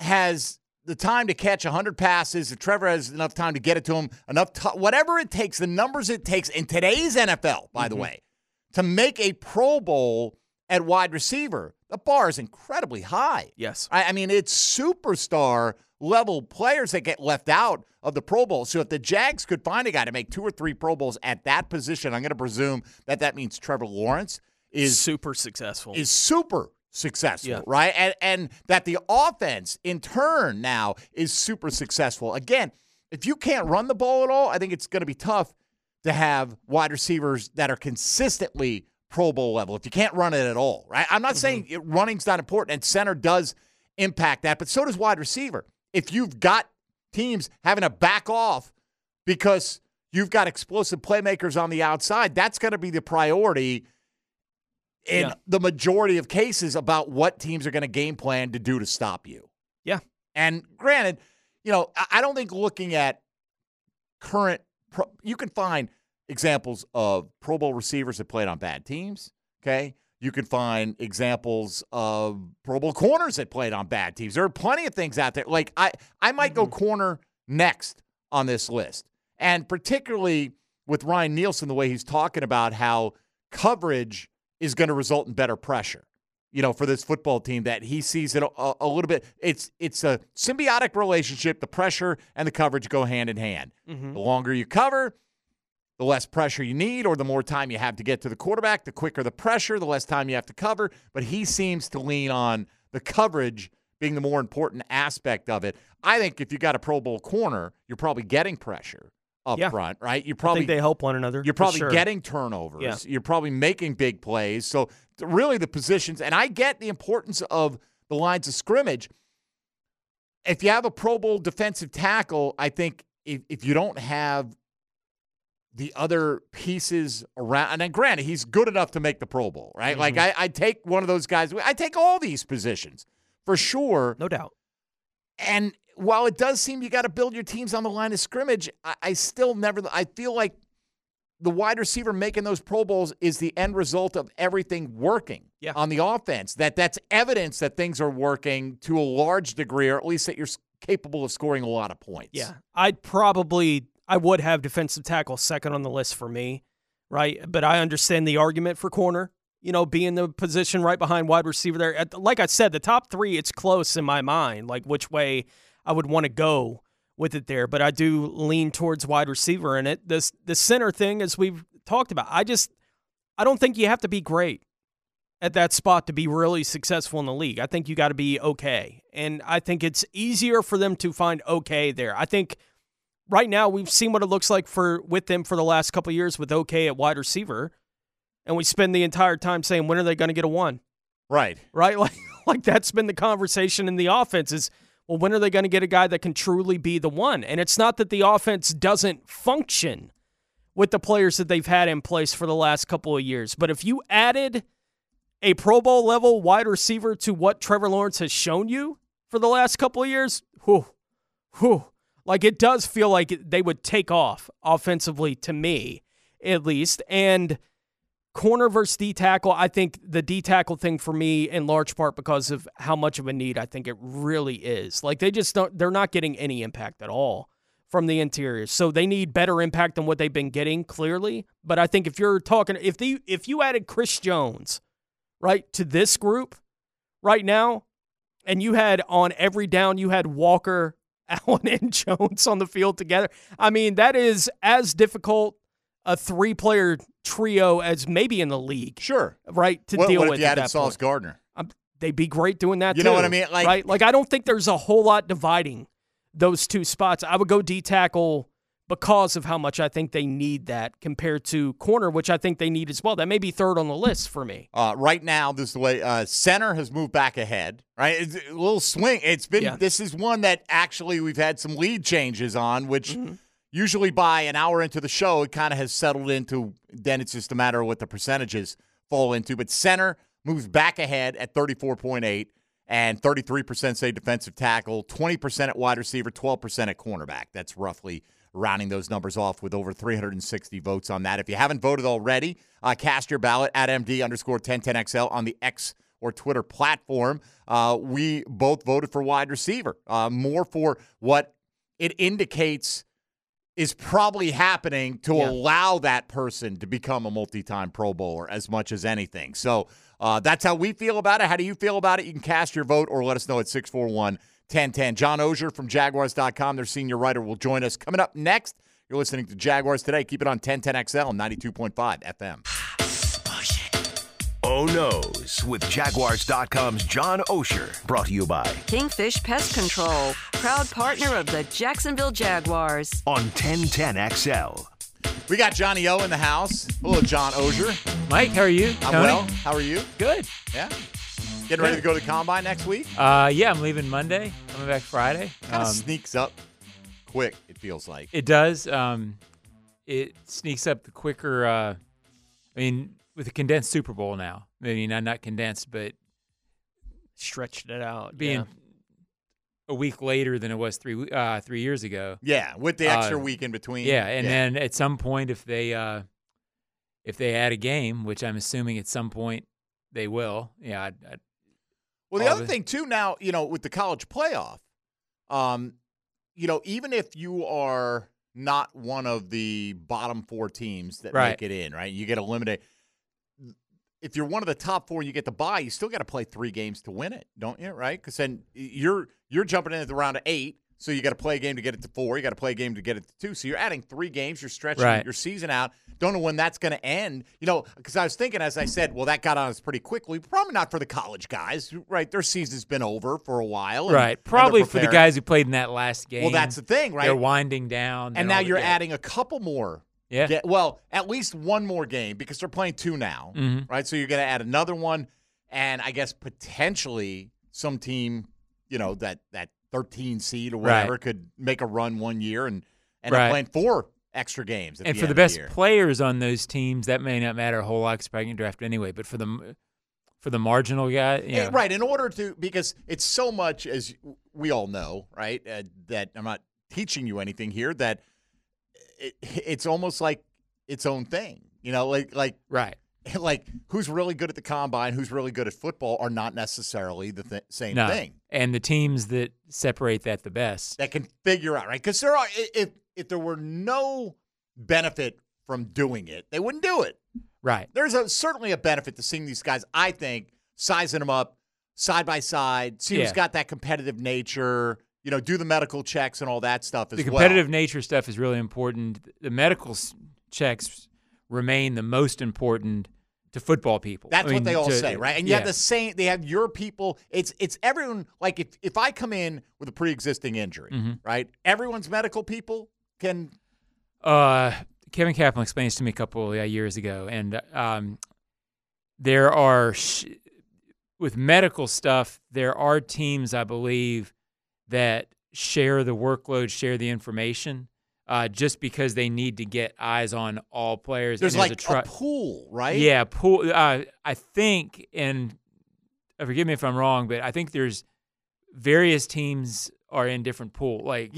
has the time to catch 100 passes, if Trevor has enough time to get it to him, whatever it takes, the numbers it takes in today's NFL, by the way, to make a Pro Bowl at wide receiver, the bar is incredibly high. Yes. I mean, it's superstar-level players that get left out of the Pro Bowl. So if the Jags could find a guy to make 2 or 3 Pro Bowls at that position, I'm going to presume that means Trevor Lawrence is super successful. Yeah. Right? And that the offense, in turn now, is super successful. Again, if you can't run the ball at all, I think it's going to be tough to have wide receivers that are consistently Pro Bowl level if you can't run it at all, right? I'm not saying running's not important, and center does impact that, but so does wide receiver. If you've got teams having to back off because you've got explosive playmakers on the outside, that's going to be the priority in the majority of cases about what teams are going to game plan to do to stop you. Yeah. And granted, you know, I don't think looking at current – you can find – examples of Pro Bowl receivers that played on bad teams, okay? You can find examples of Pro Bowl corners that played on bad teams. There are plenty of things out there. Like, I might go corner next on this list. And particularly with Ryan Nielsen, the way he's talking about how coverage is going to result in better pressure, you know, for this football team, that he sees it a little bit. It's a symbiotic relationship. The pressure and the coverage go hand in hand. The longer you cover, the less pressure you need, or the more time you have to get to the quarterback, the quicker the pressure, the less time you have to cover. But he seems to lean on the coverage being the more important aspect of it. I think if you got a Pro Bowl corner, you're probably getting pressure up front, right? You probably, I think they help one another. You're probably getting turnovers. Yeah. You're probably making big plays. So really the positions, and I get the importance of the lines of scrimmage. If you have a Pro Bowl defensive tackle, I think if you don't have the other pieces around, and then granted, he's good enough to make the Pro Bowl, right? Like, I take one of those guys. I take all these positions for sure. No doubt. And while it does seem you got to build your teams on the line of scrimmage, I feel like the wide receiver making those Pro Bowls is the end result of everything working on the offense. That's evidence that things are working to a large degree, or at least that you're capable of scoring a lot of points. Yeah, I would have defensive tackle second on the list for me, right? But I understand the argument for corner, you know, being the position right behind wide receiver there. Like I said, the top three, it's close in my mind, like which way I would want to go with it there, but I do lean towards wide receiver in it. The center thing, as we've talked about, I don't think you have to be great at that spot to be really successful in the league. I think you got to be okay, and I think it's easier for them to find okay there. I think right now we've seen what it looks like with them for the last couple of years with okay at wide receiver, and we spend the entire time saying, when are they going to get a one? Right? Like that's been the conversation in the offense is, well, when are they going to get a guy that can truly be the one? And it's not that the offense doesn't function with the players that they've had in place for the last couple of years. But if you added a Pro Bowl-level wide receiver to what Trevor Lawrence has shown you for the last couple of years, like it does feel like they would take off offensively, to me at least. And corner versus D-tackle, I think the D-tackle thing for me in large part because of how much of a need I think it really is. Like they're not getting any impact at all from the interior. So they need better impact than what they've been getting, clearly. But I think if you're talking, if you added Chris Jones, right, to this group right now, and you had on every down, you had Walker, Allen, and Jones on the field together, I mean, that is as difficult a three-player trio as maybe in the league. Sure. Right, to deal with at that point. What if you added Sauce Gardner? They'd be great doing that, too. You know what I mean? Right? Like, I don't think there's a whole lot dividing those two spots. I would go D-tackle because of how much I think they need that compared to corner, which I think they need as well. That may be third on the list for me. Right now, this is the way center has moved back ahead, right? It's a little swing. It's been This is one that actually we've had some lead changes on, which – usually by an hour into the show, it kind of has settled into, then it's just a matter of what the percentages fall into. But center moves back ahead at 34.8, and 33% say defensive tackle, 20% at wide receiver, 12% at cornerback. That's roughly rounding those numbers off with over 360 votes on that. If you haven't voted already, cast your ballot at MD_1010XL on the X or Twitter platform. We both voted for wide receiver, more for what it indicates is probably happening to allow that person to become a multi-time Pro Bowler as much as anything. So that's how we feel about it. How do you feel about it? You can cast your vote or let us know at 641-1010. John Osier from Jaguars.com, their senior writer, will join us. Coming up next, you're listening to Jaguars Today. Keep it on 1010XL, 92.5 FM. Oh, No's with Jaguars.com's John Osier. Brought to you by Kingfish Pest Control, proud partner of the Jacksonville Jaguars. On 1010XL. We got Johnny O in the house. Hello, John Osier. Mike, how are you? I'm Tony? Well. How are you? Good. Yeah? Getting ready to go to the Combine next week? Yeah, I'm leaving Monday. Coming back Friday. Kind of sneaks up quick, it feels like. It does. It sneaks up the quicker. With a condensed Super Bowl now. I mean, not condensed, but stretched it out. Being a week later than it was three years ago. Yeah, with the extra week in between. Yeah, and then at some point, if they add a game, which I'm assuming at some point they will. Yeah. The other thing too now, with the college playoff, even if you are not one of the bottom four teams that make it in, right, you get eliminated. If you're one of the top four, you get the bye. You still got to play three games to win it, don't you? Right? Because then you're jumping in at the round of 8, so you got to play a game to get it to 4. You got to play a game to get it to 2. So you're adding 3 games. You're stretching your season out. Don't know when that's going to end. Because I was thinking, as I said, well, that got on us pretty quickly. Probably not for the college guys, right? Their season's been over for a while. Probably for the guys who played in that last game. Well, that's the thing, right? They're winding down. And now you're adding a couple more. Yeah. At least one more game because they're playing 2 now, right? So you're going to add another one, and I guess potentially some team, that 13 seed or whatever could make a run one year and they're playing 4 extra games. And for the best players on those teams, that may not matter a whole lot because you're probably going to draft anyway. But for the marginal guy, in order to, because it's so much, as we all know, right? That I'm not teaching you anything here. That. It's almost like its own thing. You know, right. Like, who's really good at the combine, who's really good at football are not necessarily the same thing. And the teams that separate that the best. That can figure out, right? Because there are, if there were no benefit from doing it, they wouldn't do it. Right. There's certainly a benefit to seeing these guys, I think, sizing them up side by side, see who's got that competitive nature, you know, do the medical checks and all that stuff as well. The competitive nature stuff is really important. The medical checks remain the most important to football people. That's what they all say, right? And you have the same, they have your people. It's everyone, like if I come in with a pre-existing injury, right, everyone's medical people can. Kevin Kaplan explained this to me a couple years ago, and there are, with medical stuff, there are teams, I believe, that share the workload, share the information. Just because they need to get eyes on all players. There's like a pool, right? Yeah, pool. I think, and forgive me if I'm wrong, but I think there's various teams are in different pool. Like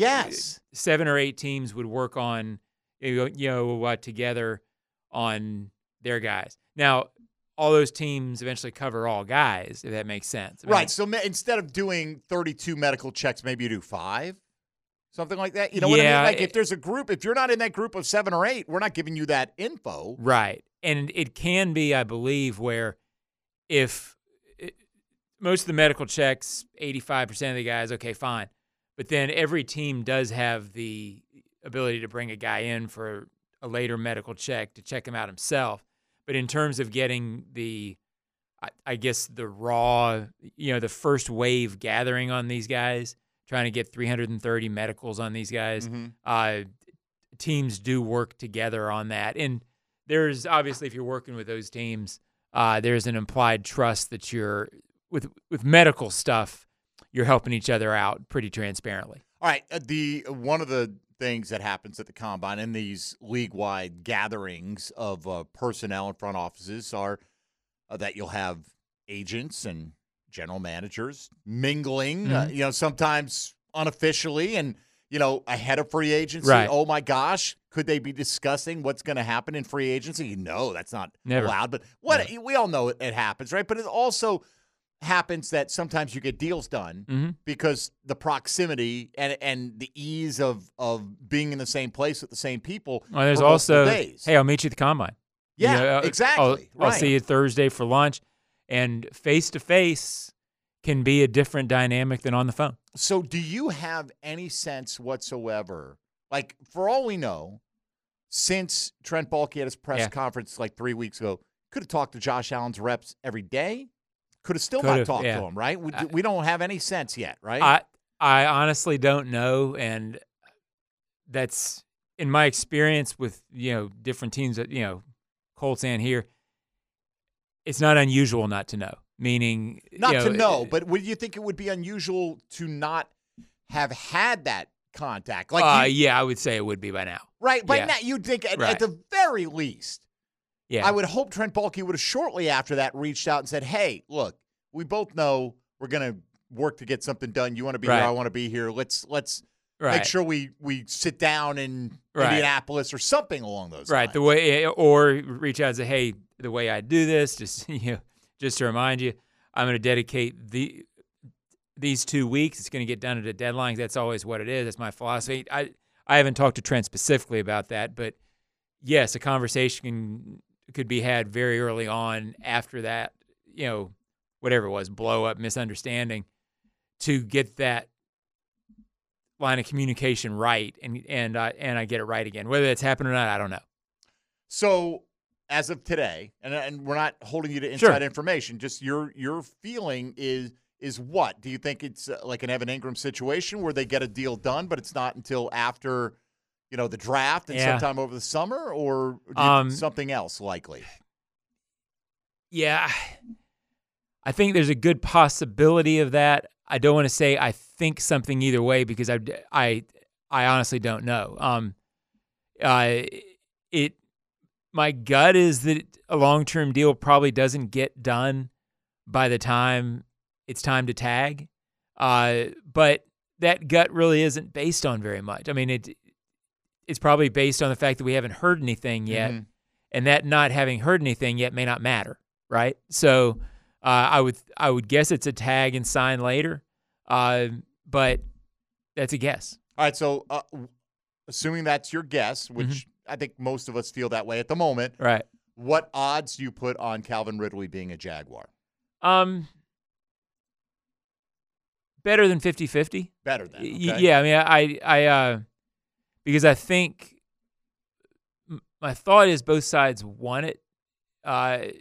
7 or 8 teams would work on, together on their guys. Now, all those teams eventually cover all guys, if that makes sense. I mean, right. So instead of doing 32 medical checks, maybe you do 5. Something like that. You know what I mean? Like if there's a group, if you're not in that group of 7 or 8, we're not giving you that info. Right. And it can be, I believe, where if most of the medical checks, 85% of the guys, okay, fine. But then every team does have the ability to bring a guy in for a later medical check to check him out himself. But in terms of getting the, I guess, the raw, the first wave gathering on these guys, trying to get 330 medicals on these guys. Teams do work together on that. And there's obviously, if you're working with those teams, there's an implied trust that you're, with medical stuff, you're helping each other out pretty transparently. All right. One of the things that happens at the Combine in these league-wide gatherings of personnel and front offices are that you'll have agents and general managers mingling, sometimes unofficially and, ahead of free agency. Right. Oh, my gosh, could they be discussing what's going to happen in free agency? No, that's not allowed. But we all know it happens, right? But it also happens that sometimes you get deals done because the proximity and the ease of being in the same place with the same people. Well, there's also, hey, I'll meet you at the Combine. Yeah, exactly. I'll see you Thursday for lunch. And face-to-face can be a different dynamic than on the phone. So do you have any sense whatsoever, like for all we know, since Trent Baalke had his press conference like 3 weeks ago, could have talked to Josh Allen's reps every day, could have still not talked to him, right? We don't have any sense yet, right? I honestly don't know, and that's in my experience with, different teams that, Colts and here, it's not unusual not to know, meaning but would you think it would be unusual to not have had that contact? Like, I would say it would be by now. Right, by now you'd think at the very least. Yeah, I would hope Trent Baalke would have shortly after that reached out and said, "Hey, look, we both know we're going to work to get something done. You want to be here, I want to be here. Let's make sure we sit down in Indianapolis or something along those lines." The way or reach out and say, "Hey, the way I do this, just to remind you, I'm going to dedicate these 2 weeks. It's going to get done at a deadline. That's always what it is. That's my philosophy." I haven't talked to Trent specifically about that, but yes, a conversation could be had very early on after that, whatever it was, blow up, misunderstanding, to get that line of communication right, and I get it right again. Whether that's happened or not, I don't know. So, as of today, and we're not holding you to inside information, just your feeling is what? Do you think it's like an Evan Ingram situation where they get a deal done, but it's not until after, the draft and sometime over the summer, or something else likely? Yeah, I think there's a good possibility of that. I don't want to say I think something either way because I honestly don't know. My gut is that a long-term deal probably doesn't get done by the time it's time to tag. But that gut really isn't based on very much. I mean, it's probably based on the fact that we haven't heard anything yet, mm-hmm. and that not having heard anything yet may not matter, right? So I would guess it's a tag and sign later, but that's a guess. All right, so assuming that's your guess, which mm-hmm. I think most of us feel that way at the moment, right? What odds do you put on Calvin Ridley being a Jaguar? Better than 50-50. Better than, okay. Yeah, I mean, I because I think my thought is both sides want it. I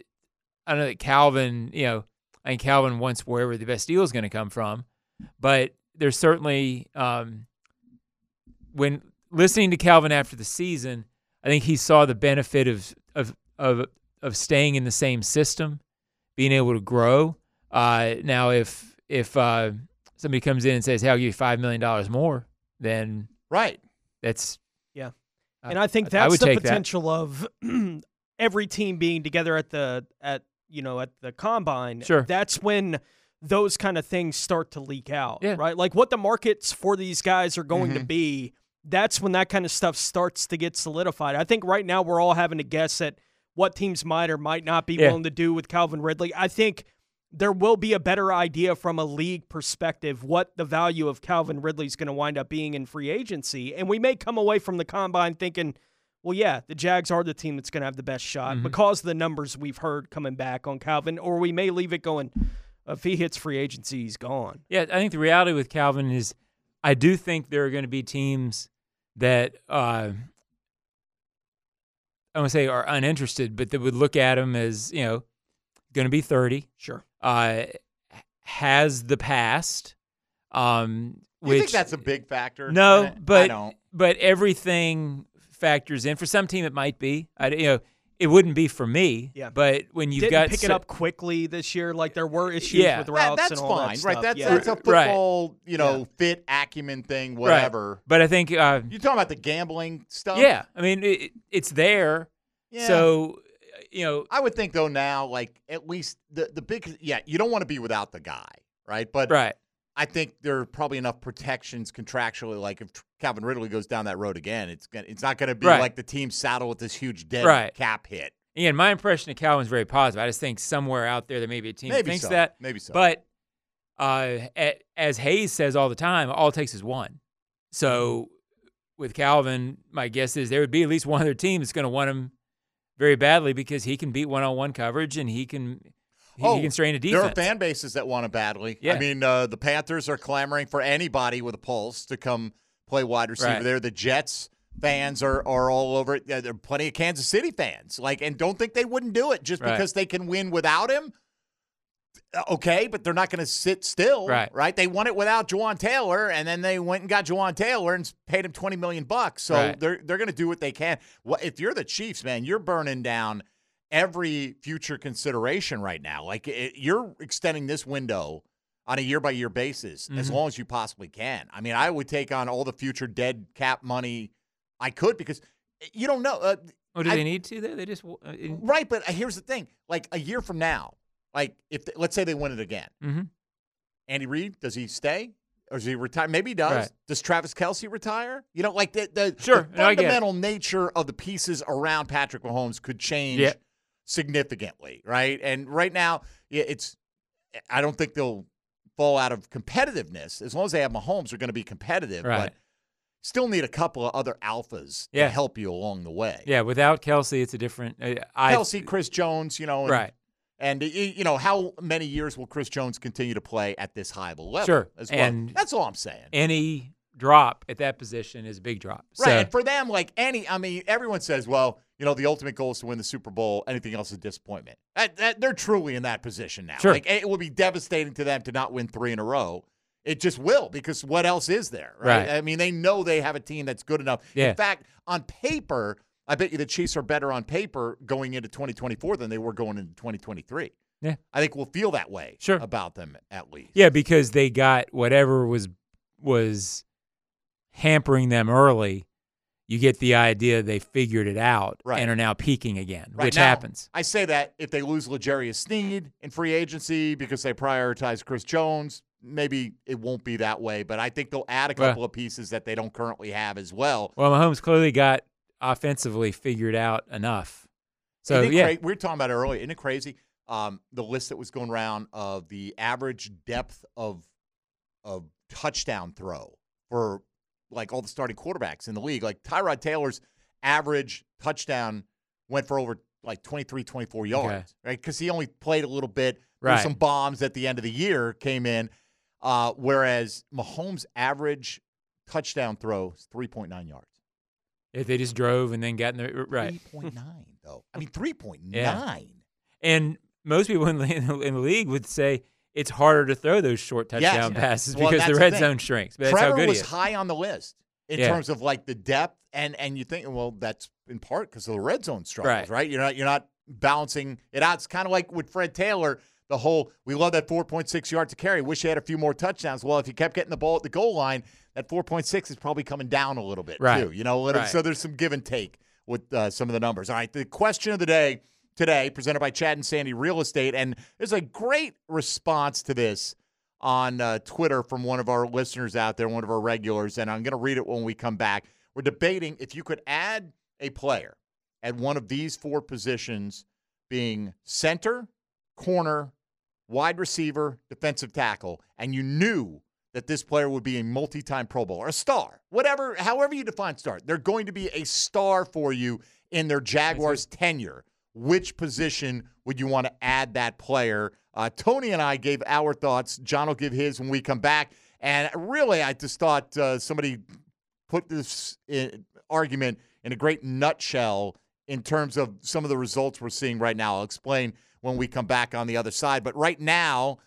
don't know that Calvin, I think Calvin wants wherever the best deal is going to come from, but there's certainly when listening to Calvin after the season, I think he saw the benefit of staying in the same system, being able to grow. Now, if somebody comes in and says, "Hey, I'll give you $5 million more," then right, that's yeah. And I think that's the potential of every team being together at the combine. Sure, that's when those kind of things start to leak out, yeah. right? Like what the markets for these guys are going mm-hmm. to be. That's when that kind of stuff starts to get solidified. I think right now we're all having to guess at what teams might or might not be yeah. willing to do with Calvin Ridley. I think there will be a better idea from a league perspective what the value of Calvin Ridley is going to wind up being in free agency. And we may come away from the combine thinking, well, yeah, the Jags are the team that's going to have the best shot mm-hmm. because of the numbers we've heard coming back on Calvin, or we may leave it going, if he hits free agency, he's gone. Yeah, I think the reality with Calvin is I do think there are going to be teams that I want to say are uninterested, but that would look at him as, going to be 30. Sure. Has the past. You think that's a big factor? No, but I don't. But everything factors in. For some team, it might be. It wouldn't be for me. Yeah. But when you've got pick it up quickly this year, like there were issues yeah. with routes and all fine. That stuff. Right, that's fine. Yeah. That's a football, right. Fit acumen thing, whatever. Right. But I think you're talking about the gambling stuff. Yeah, I mean it's there. Yeah. So I would think though now, like at least the big you don't want to be without the guy, right? But right. I think there are probably enough protections contractually. Like if Calvin Ridley goes down that road again, it's not going to be right. like the team saddled with this huge dead right. cap hit. Again, my impression of Calvin's very positive. I just think somewhere out there there may be a team that thinks so. That. Maybe so. But as Hayes says all the time, all it takes is one. So with Calvin, my guess is there would be at least one other team that's going to want him very badly because he can beat one-on-one coverage and he can – he can strain a defense. There are fan bases that want it badly. Yeah. I mean, the Panthers are clamoring for anybody with a pulse to come play wide receiver right. there. The Jets fans are all over it. There are plenty of Kansas City fans. And don't think they wouldn't do it just right. because they can win without him. Okay, but they're not going to sit still, right? They won it without Juwan Taylor, and then they went and got Juwan Taylor and paid him $20 million. So right. they're going to do what they can. Well, if you're the Chiefs, man, you're burning down every future consideration right now. You're extending this window on a year-by-year basis mm-hmm. as long as you possibly can. I mean, I would take on all the future dead cap money I could because you don't know. They need to? They just right, but here's the thing. A year from now, if let's say they win it again. Mm-hmm. Andy Reid, does he stay? Or does he retire? Maybe he does. Right. Does Travis Kelce retire? The fundamental nature of the pieces around Patrick Mahomes could change yeah. significantly, right? And right now, I don't think they'll fall out of competitiveness. As long as they have Mahomes, they're going to be competitive, right. but still need a couple of other alphas yeah. to help you along the way. Yeah, without Kelce, it's a different. Kelce, Chris Jones, right? And how many years will Chris Jones continue to play at this high level? Sure, as well? And that's all I'm saying. Any drop at that position is a big drop, right? So. And for them, everyone says, well. The ultimate goal is to win the Super Bowl. Anything else is disappointment. They're truly in that position now. Sure. It will be devastating to them to not win three in a row. It just will, because what else is there? Right? I mean, they know they have a team that's good enough. Yeah. In fact, on paper, I bet you the Chiefs are better on paper going into 2024 than they were going into 2023. Yeah. I think we'll feel that way sure. about them at least. Yeah, because they got whatever was hampering them early. You get the idea they figured it out right. and are now peaking again, right. which now, happens. I say that if they lose L'Jarius Sneed in free agency because they prioritize Chris Jones, maybe it won't be that way, but I think they'll add a couple of pieces that they don't currently have as well. Well, Mahomes clearly got offensively figured out enough. So, yeah. We were talking about it earlier. Isn't it crazy? The list that was going around of the average depth of touchdown throw for, like, all the starting quarterbacks in the league. Like, Tyrod Taylor's average touchdown went for over, like, 23, 24 yards, right? Because he only played a little bit. Right. Some bombs at the end of the year came in, whereas Mahomes' average touchdown throw is 3.9 yards. If they just drove and then got in there, right. 3.9, though. I mean, 3.9. Yeah. And most people in the league would say it's harder to throw those short touchdown passes because the red zone shrinks. But Trevor was high on the list in terms of, like, the depth. And you think, well, that's in part because of the red zone struggles, right? You're not balancing it out. It's kind of like with Fred Taylor, the whole, we love that 4.6 yards to carry. Wish he had a few more touchdowns. Well, if he kept getting the ball at the goal line, that 4.6 is probably coming down a little bit, too. So there's some give and take with some of the numbers. All right, the question of the day today, presented by Chad and Sandy Real Estate, and there's a great response to this on Twitter from one of our listeners out there, one of our regulars, and I'm going to read it when we come back. We're debating if you could add a player at one of these four positions, being center, corner, wide receiver, defensive tackle, and you knew that this player would be a multi-time Pro Bowler, a star, whatever, however you define star. They're going to be a star for you in their Jaguars tenure. Which position would you want to add that player? Tony and I gave our thoughts. John will give his when we come back. And really, I just thought somebody put this argument in a great nutshell in terms of some of the results we're seeing right now. I'll explain when we come back on the other side. But right now,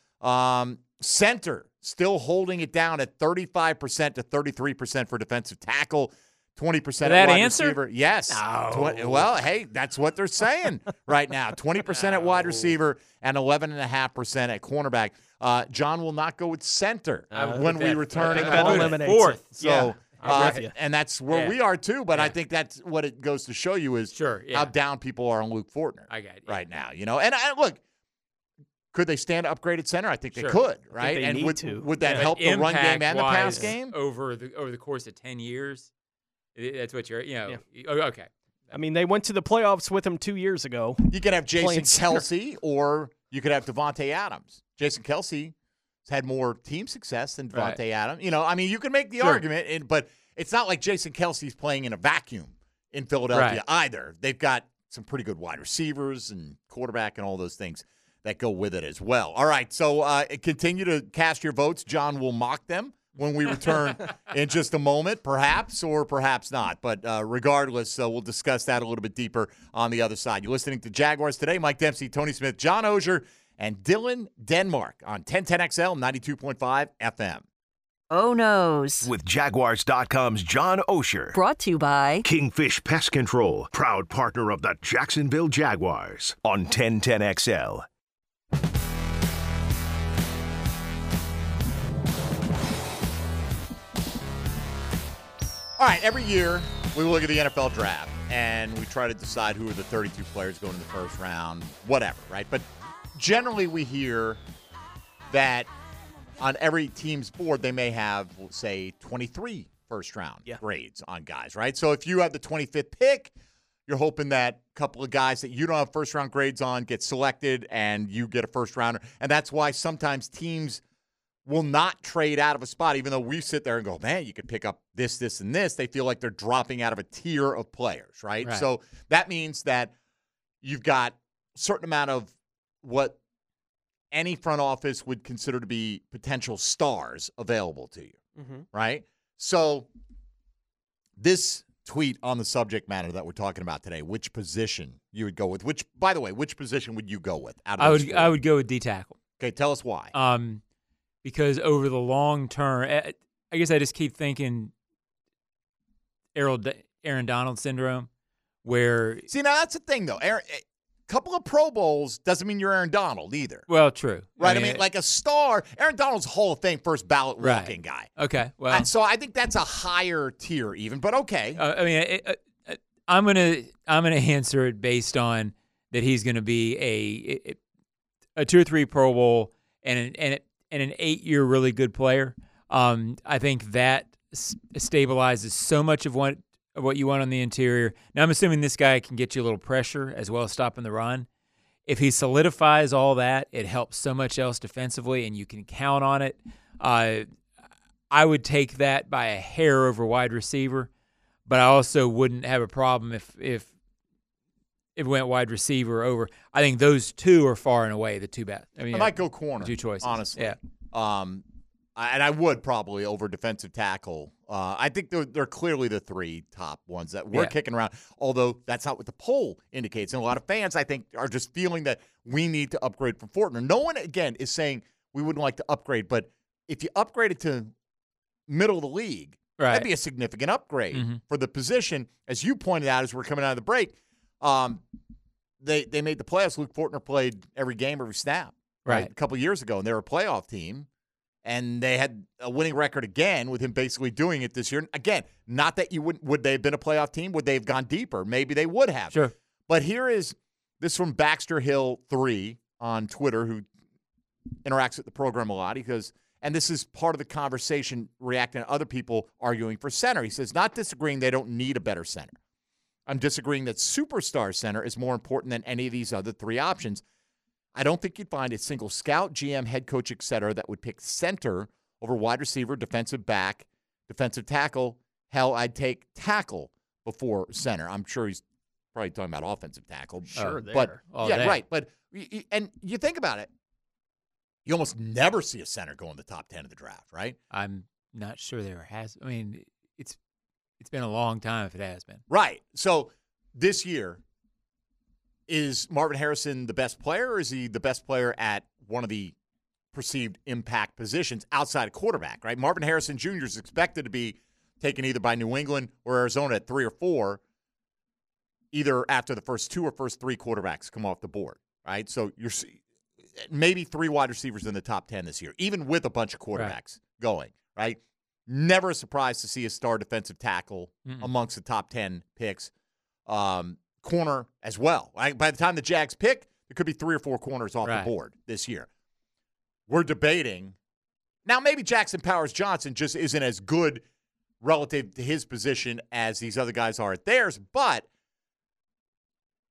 center still holding it down at 35% to 33% for defensive tackle, 20% at wide receiver. Yes. No. Well, hey, that's what they're saying right now. 20% at wide receiver and 11.5% at cornerback. John will not go with center when we return. Fourth. So. Yeah. And that's where we are, too. But I think that's what it goes to show you is how down people are on Luke Fortner right now. You know, and look, could they stand upgraded center? I think they could, right? And would that help the run game and the pass game over the course of 10 years? That's what you're, okay. I mean, they went to the playoffs with him 2 years ago. You could have Jason Kelce, or you could have Devontae Adams. Jason Kelce had more team success than Devontae Adams. You know, I mean, you can make the argument, but it's not like Jason Kelce's playing in a vacuum in Philadelphia either. They've got some pretty good wide receivers and quarterback and all those things that go with it as well. All right, so continue to cast your votes. John will mock them when we return in just a moment, perhaps or perhaps not. But regardless, we'll discuss that a little bit deeper on the other side. You're listening to Jaguars Today. Mike Dempsey, Tony Smith, John Osier, and Dylan Denmark on 1010XL 92.5 FM. Oh, noes. With Jaguars.com's John Osier. Brought to you by Kingfish Pest Control, proud partner of the Jacksonville Jaguars on 1010XL. All right, every year we look at the NFL draft and we try to decide who are the 32 players going in the first round, whatever, right? But generally, we hear that on every team's board, they may have, say, 23 first-round grades on guys, right? So if you have the 25th pick, you're hoping that a couple of guys that you don't have first-round grades on get selected and you get a first-rounder. And that's why sometimes teams will not trade out of a spot, even though we sit there and go, man, you could pick up this, this, and this. They feel like they're dropping out of a tier of players, right? So that means that you've got a certain amount of what any front office would consider to be potential stars available to you, right? So this tweet on the subject matter that we're talking about today, which position you would go with, which, by the way, which position would you go with? I would go with D-tackle. Okay, tell us why. Because over the long term, I guess I just keep thinking Aaron Donald syndrome where – see, now that's the thing, though. Couple of Pro Bowls doesn't mean you're Aaron Donald either. Well, true. Right? I mean, like a star. Aaron Donald's Hall of Fame first ballot walking guy. Okay. Well, and so I think that's a higher tier even, but okay. I mean, I'm gonna answer it based on that he's going to be a two or three Pro Bowl and and an 8-year really good player. I think that stabilizes so much of what you want on the interior. Now, I'm assuming this guy can get you a little pressure as well as stopping the run. If he solidifies all that, it helps so much else defensively, and you can count on it. I would take that by a hair over wide receiver, but I also wouldn't have a problem if it went wide receiver over. I think those two are far and away the two best. I might go corner. Two choices, honestly. Yeah. And I would probably over defensive tackle. I think they're clearly the three top ones that we're kicking around, although that's not what the poll indicates. And a lot of fans, I think, are just feeling that we need to upgrade from Fortner. No one, again, is saying we wouldn't like to upgrade, but if you upgrade it to middle of the league, that'd be a significant upgrade for the position. As you pointed out as we're coming out of the break, they made the playoffs. Luke Fortner played every game, every snap a couple years ago, and they were a playoff team. And they had a winning record again with him basically doing it this year. Again, not that you wouldn't – would they have been a playoff team? Would they have gone deeper? Maybe they would have. Sure. But here is this from Baxter Hill 3 on Twitter, who interacts with the program a lot. He goes – and this is part of the conversation reacting to other people arguing for center. He says, not disagreeing they don't need a better center. I'm disagreeing that superstar center is more important than any of these other three options. I don't think you'd find a single scout, GM, head coach, et cetera, that would pick center over wide receiver, defensive back, defensive tackle. Hell, I'd take tackle before center. I'm sure he's probably talking about offensive tackle. Sure, But and you think about it, you almost never see a center go in the top 10 of the draft, right? I'm not sure there has. I mean, it's been a long time if it has been. Right. So this year. Is Marvin Harrison the best player, or is he the best player at one of the perceived impact positions outside of quarterback, right? Marvin Harrison Jr. is expected to be taken either by New England or Arizona at 3 or 4, either after the first 2 or first 3 quarterbacks come off the board, right? So you're maybe 3 wide receivers in the top 10 this year, even with a bunch of quarterbacks going, right? Never a surprise to see a star defensive tackle amongst the top 10 picks. Corner as well. Right? By the time the Jags pick, there could be 3 or 4 corners off the board this year. We're debating. Now, maybe Jackson Powers Johnson just isn't as good relative to his position as these other guys are at theirs, but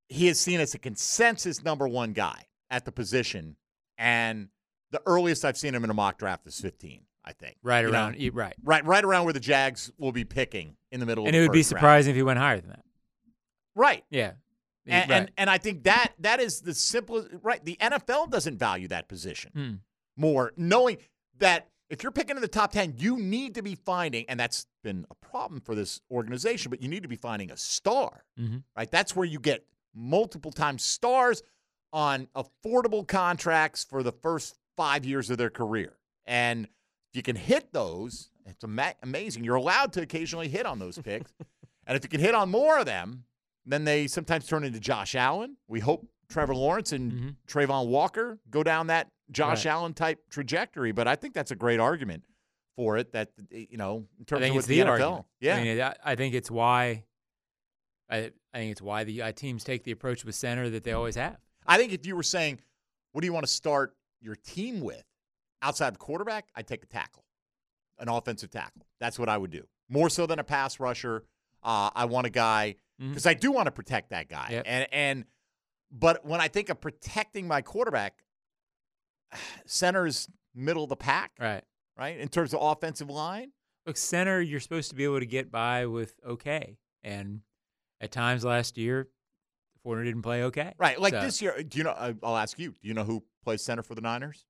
he is seen as a consensus number one guy at the position, and the earliest I've seen him in a mock draft is 15. I think. Right around where the Jags will be picking in the middle of the first round. And it would be surprising if he went higher than that. Right. Yeah. And I think that is the simplest – right, the NFL doesn't value that position more, knowing that if you're picking in the top 10, you need to be finding – and that's been a problem for this organization, but you need to be finding a star, right? That's where you get multiple times stars on affordable contracts for the first 5 years of their career. And if you can hit those, it's amazing. You're allowed to occasionally hit on those picks. And if you can hit on more of them – then they sometimes turn into Josh Allen. We hope Trevor Lawrence and Trayvon Walker go down that Josh Allen-type trajectory. But I think that's a great argument for it that, you know, in terms of what the NFL. Argument. Yeah. I mean, I think it's why the teams take the approach with center that they always have. I think if you were saying, what do you want to start your team with outside of quarterback, I'd take a tackle, an offensive tackle. That's what I would do. More so than a pass rusher. I want a guy – because I do want to protect that guy. Yep. But when I think of protecting my quarterback, center is middle of the pack, right? In terms of offensive line. Look, center, you're supposed to be able to get by with okay. And at times last year, Fortner didn't play okay. Right, like this year, do you know? I'll ask you, do you know who plays center for the Niners?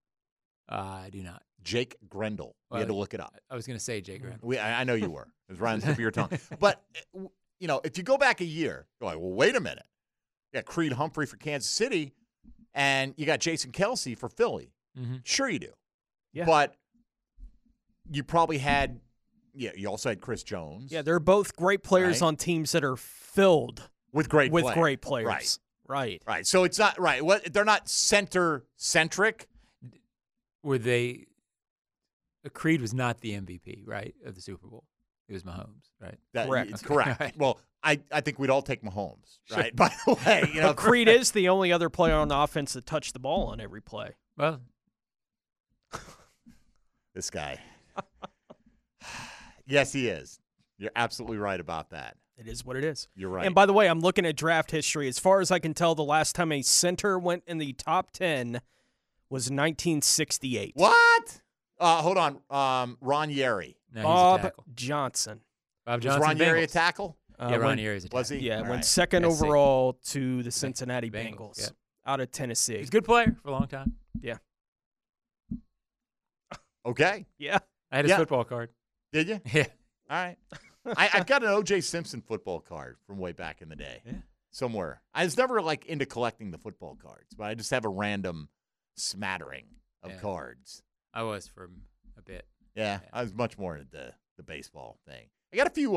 I do not. Jake Grendel. Well, you had to look it up. I was going to say Jake Grendel. I know you were. It was right on the tip of your tongue. But... you know, if you go back a year, you're like, well, wait a minute. You got Creed Humphrey for Kansas City, and you got Jason Kelsey for Philly. Sure you do. Yeah. But you probably had – yeah, you also had Chris Jones. Yeah, they're both great players on teams that are filled with great players. Right. So it's not – right. Well, they're not center-centric. Were they – Creed was not the MVP, right, of the Super Bowl. It was Mahomes, right? Correct. Right. Well, I think we'd all take Mahomes, right? Sure. By the way, you know, Creed is the only other player on the offense that touched the ball on every play. Well, This guy. Yes, he is. You're absolutely right about that. It is what it is. You're right. And by the way, I'm looking at draft history. As far as I can tell, the last time a center went in the top 10 was 1968. What? Hold on. Ranieri. No, Bob Johnson. Bob Johnson. Was Ranieri a tackle? Yeah, Ranieri is a tackle. Was he? Yeah, right. Went second overall to the Cincinnati Bengals out of Tennessee. He's a good player for a long time. Yeah. Okay. Yeah. I had his football card. Did you? Yeah. All right. I've got an O.J. Simpson football card from way back in the day somewhere. I was never, like, into collecting the football cards, but I just have a random smattering of cards. I was for a bit. Yeah, I was much more into the baseball thing. I got a few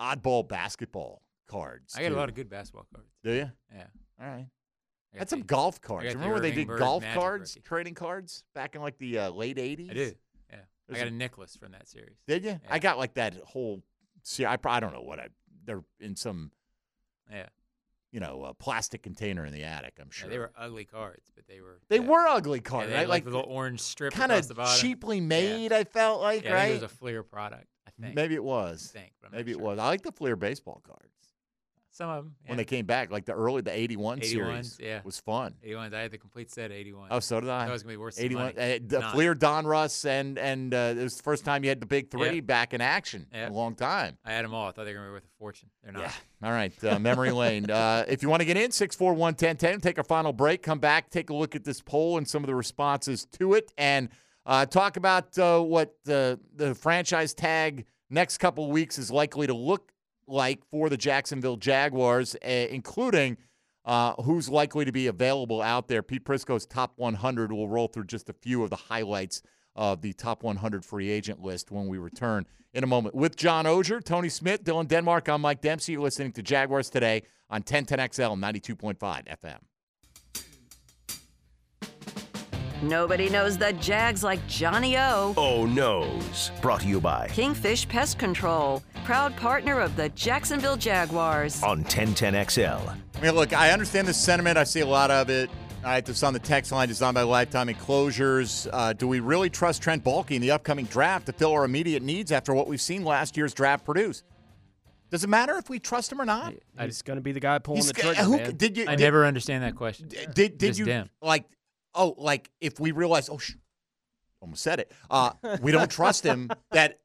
oddball basketball cards. I got a lot of good basketball cards. Do you? Yeah. All right. I had some golf cards. Remember when they did golf cards, trading cards, back in, like, the late 80s? I do. I got a necklace from that series. Did you? Yeah. I got like that whole series. I don't know what they're in some, a plastic container in the attic. I'm sure they were ugly cards, but they were ugly cards. Yeah, right? Like the little orange strip kind of cheaply made. Yeah. I felt like right. I think it was a Fleer product. I think maybe it was. I think, but I'm not sure. It was. I like the Fleer baseball cards. Some of them when they came back, like the 81 series, was fun. 81, I had the complete set of 81. Oh, so did I. That was gonna be worth 81. The Fleer, Donruss, and it was the first time you had the big three back in action in a long time. I had them all. I thought they were gonna be worth a fortune. They're not. Yeah. All right, memory lane. If you want to get in, 641-1010. Take our final break. Come back. Take a look at this poll and some of the responses to it, and talk about what the franchise tag next couple weeks is likely to look like for the Jacksonville Jaguars, including who's likely to be available out there. Pete Prisco's top 100 will roll through just a few of the highlights of the top 100 free agent list when we return in a moment. With John Ogier, Tony Smith, Dylan Denmark, I'm Mike Dempsey. You're listening to Jaguars Today on 1010XL 92.5 FM. Nobody knows the Jags like Johnny O. O knows. Brought to you by Kingfish Pest Control, proud partner of the Jacksonville Jaguars. On 1010XL. I mean, look, I understand this sentiment. I see a lot of it. All right, this on the text line, designed by Lifetime Enclosures. Do we really trust Trent Baalke in the upcoming draft to fill our immediate needs after what we've seen last year's draft produce? Does it matter if we trust him or not? He's going to be the guy pulling the trigger, man. I never understand that question. Did you, damn. Like if we realize, almost said it, we don't trust him, that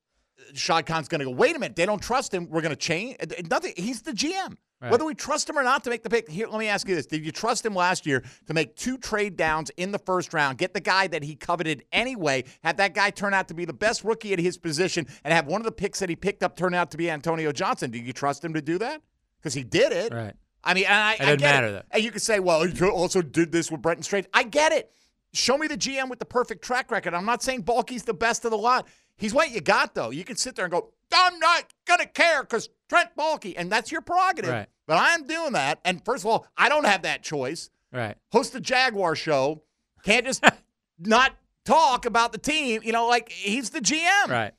Shad Khan's going to go, wait a minute, they don't trust him, we're going to change. Nothing. He's the GM. Right. Whether we trust him or not to make the pick, here, let me ask you this. Did you trust him last year to make 2 trade downs in the first round, get the guy that he coveted anyway, have that guy turn out to be the best rookie at his position, and have one of the picks that he picked up turn out to be Antonio Johnson? Did you trust him to do that? Because he did it. Right. I mean, I get matter, it. Though. And you could say, well, you also did this with Brenton Strange. I get it. Show me the GM with the perfect track record. I'm not saying Baalke's the best of the lot. He's what you got, though. You can sit there and go, I'm not going to care because Trent Baalke, and that's your prerogative. Right. But I'm doing that. And first of all, I don't have that choice. Right. Host a Jaguar show. Can't just not talk about the team. You know, like, he's the GM. Right.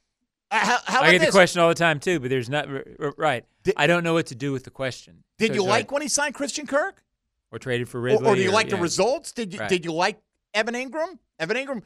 I get the question all the time, too, but there's not – right. I don't know what to do with the question. Did you like when he signed Christian Kirk? Or traded for Ridley? Or do you like the results? Did you like Evan Ingram? Evan Ingram,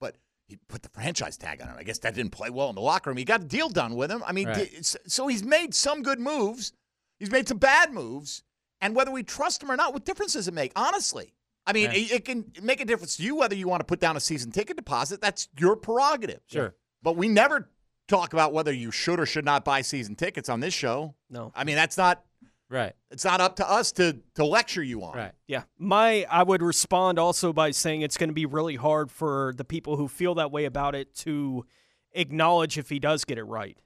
but he put the franchise tag on him. I guess that didn't play well in the locker room. He got a deal done with him. I mean, so he's made some good moves. He's made some bad moves. And whether we trust him or not, what difference does it make, honestly? I mean, it can make a difference to you whether you want to put down a season ticket deposit. That's your prerogative. Sure. But we never – talk about whether you should or should not buy season tickets on this show. No. I mean, that's not right. It's not up to us to lecture you on. Right. Yeah. I would respond also by saying it's going to be really hard for the people who feel that way about it to acknowledge if he does get it right.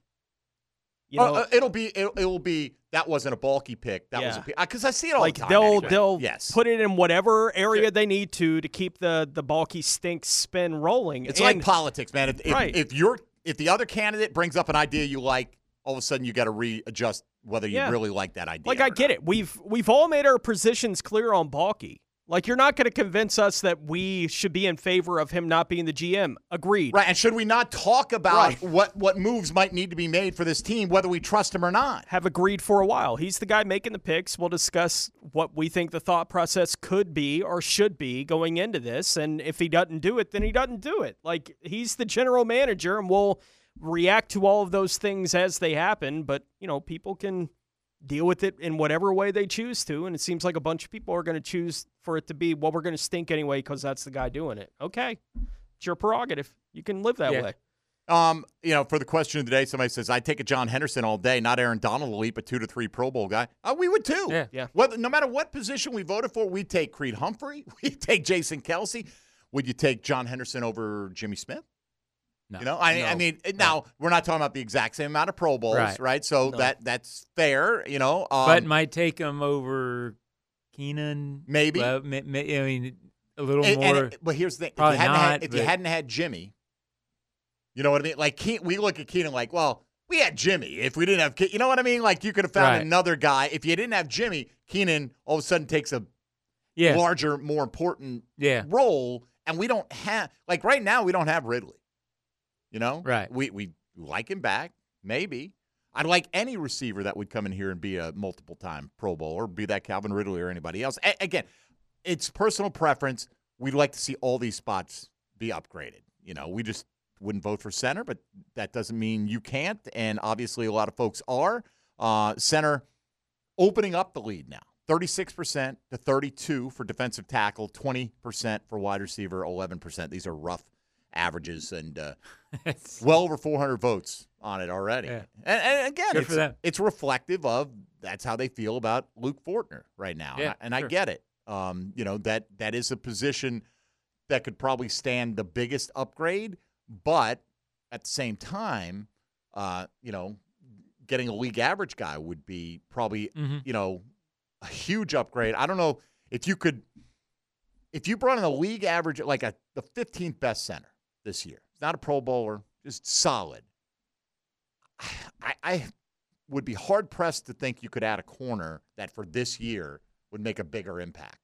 You know, it'll be that wasn't a Baalke pick. That was because I see it all the time. They'll put it in whatever area they need to keep the Baalke stink spin rolling. It's like politics, man. If the other candidate brings up an idea you like, all of a sudden you got to readjust whether you really like that idea. Like, I get it. We've all made our positions clear on Baalke. Like, you're not going to convince us that we should be in favor of him not being the GM. Agreed. Right, and should we not talk about what moves might need to be made for this team, whether we trust him or not? Have agreed for a while. He's the guy making the picks. We'll discuss what we think the thought process could be or should be going into this, and if he doesn't do it, then he doesn't do it. Like, he's the general manager, and we'll react to all of those things as they happen, but, you know, people can deal with it in whatever way they choose to, and it seems like a bunch of people are going to choose for it to be, well, we're going to stink anyway because that's the guy doing it. Okay. It's your prerogative. You can live that way. You know, for the question of the day, somebody says, I'd take a John Henderson all day, not Aaron Donald elite, but 2 to 3 Pro Bowl guy. We would too. Yeah. Whether, no matter what position we voted for, we'd take Creed Humphrey. We'd take Jason Kelsey. Would you take John Henderson over Jimmy Smith? No. You know, I mean, now we're not talking about the exact same amount of Pro Bowls, right? So that's fair, you know. But might take him over Keenan, maybe. I mean, a little more. But here's the thing: if you hadn't had Jimmy, you know what I mean? Like, we look at Keenan like, well, we had Jimmy. If we didn't have, you know what I mean? Like, you could have found another guy. If you didn't have Jimmy, Keenan all of a sudden takes a larger, more important role, and we don't have right now. We don't have Ridley. You know, we like him back, maybe. I'd like any receiver that would come in here and be a multiple-time Pro Bowl or be that Calvin Ridley or anybody else. Again, it's personal preference. We'd like to see all these spots be upgraded. You know, we just wouldn't vote for center, but that doesn't mean you can't, and obviously a lot of folks are. Center opening up the lead now, 36% to 32 for defensive tackle, 20% for wide receiver, 11%. These are rough averages, and well over 400 votes on it already. Yeah. And again, it's reflective of that's how they feel about Luke Fortner right now. Yeah, and I get it. You know, that is a position that could probably stand the biggest upgrade, but at the same time, you know, getting a league average guy would be probably, you know, a huge upgrade. I don't know if you could, if you brought in a league average, like the 15th best center this year. It's not a Pro Bowler, just solid. I would be hard-pressed to think you could add a corner that for this year would make a bigger impact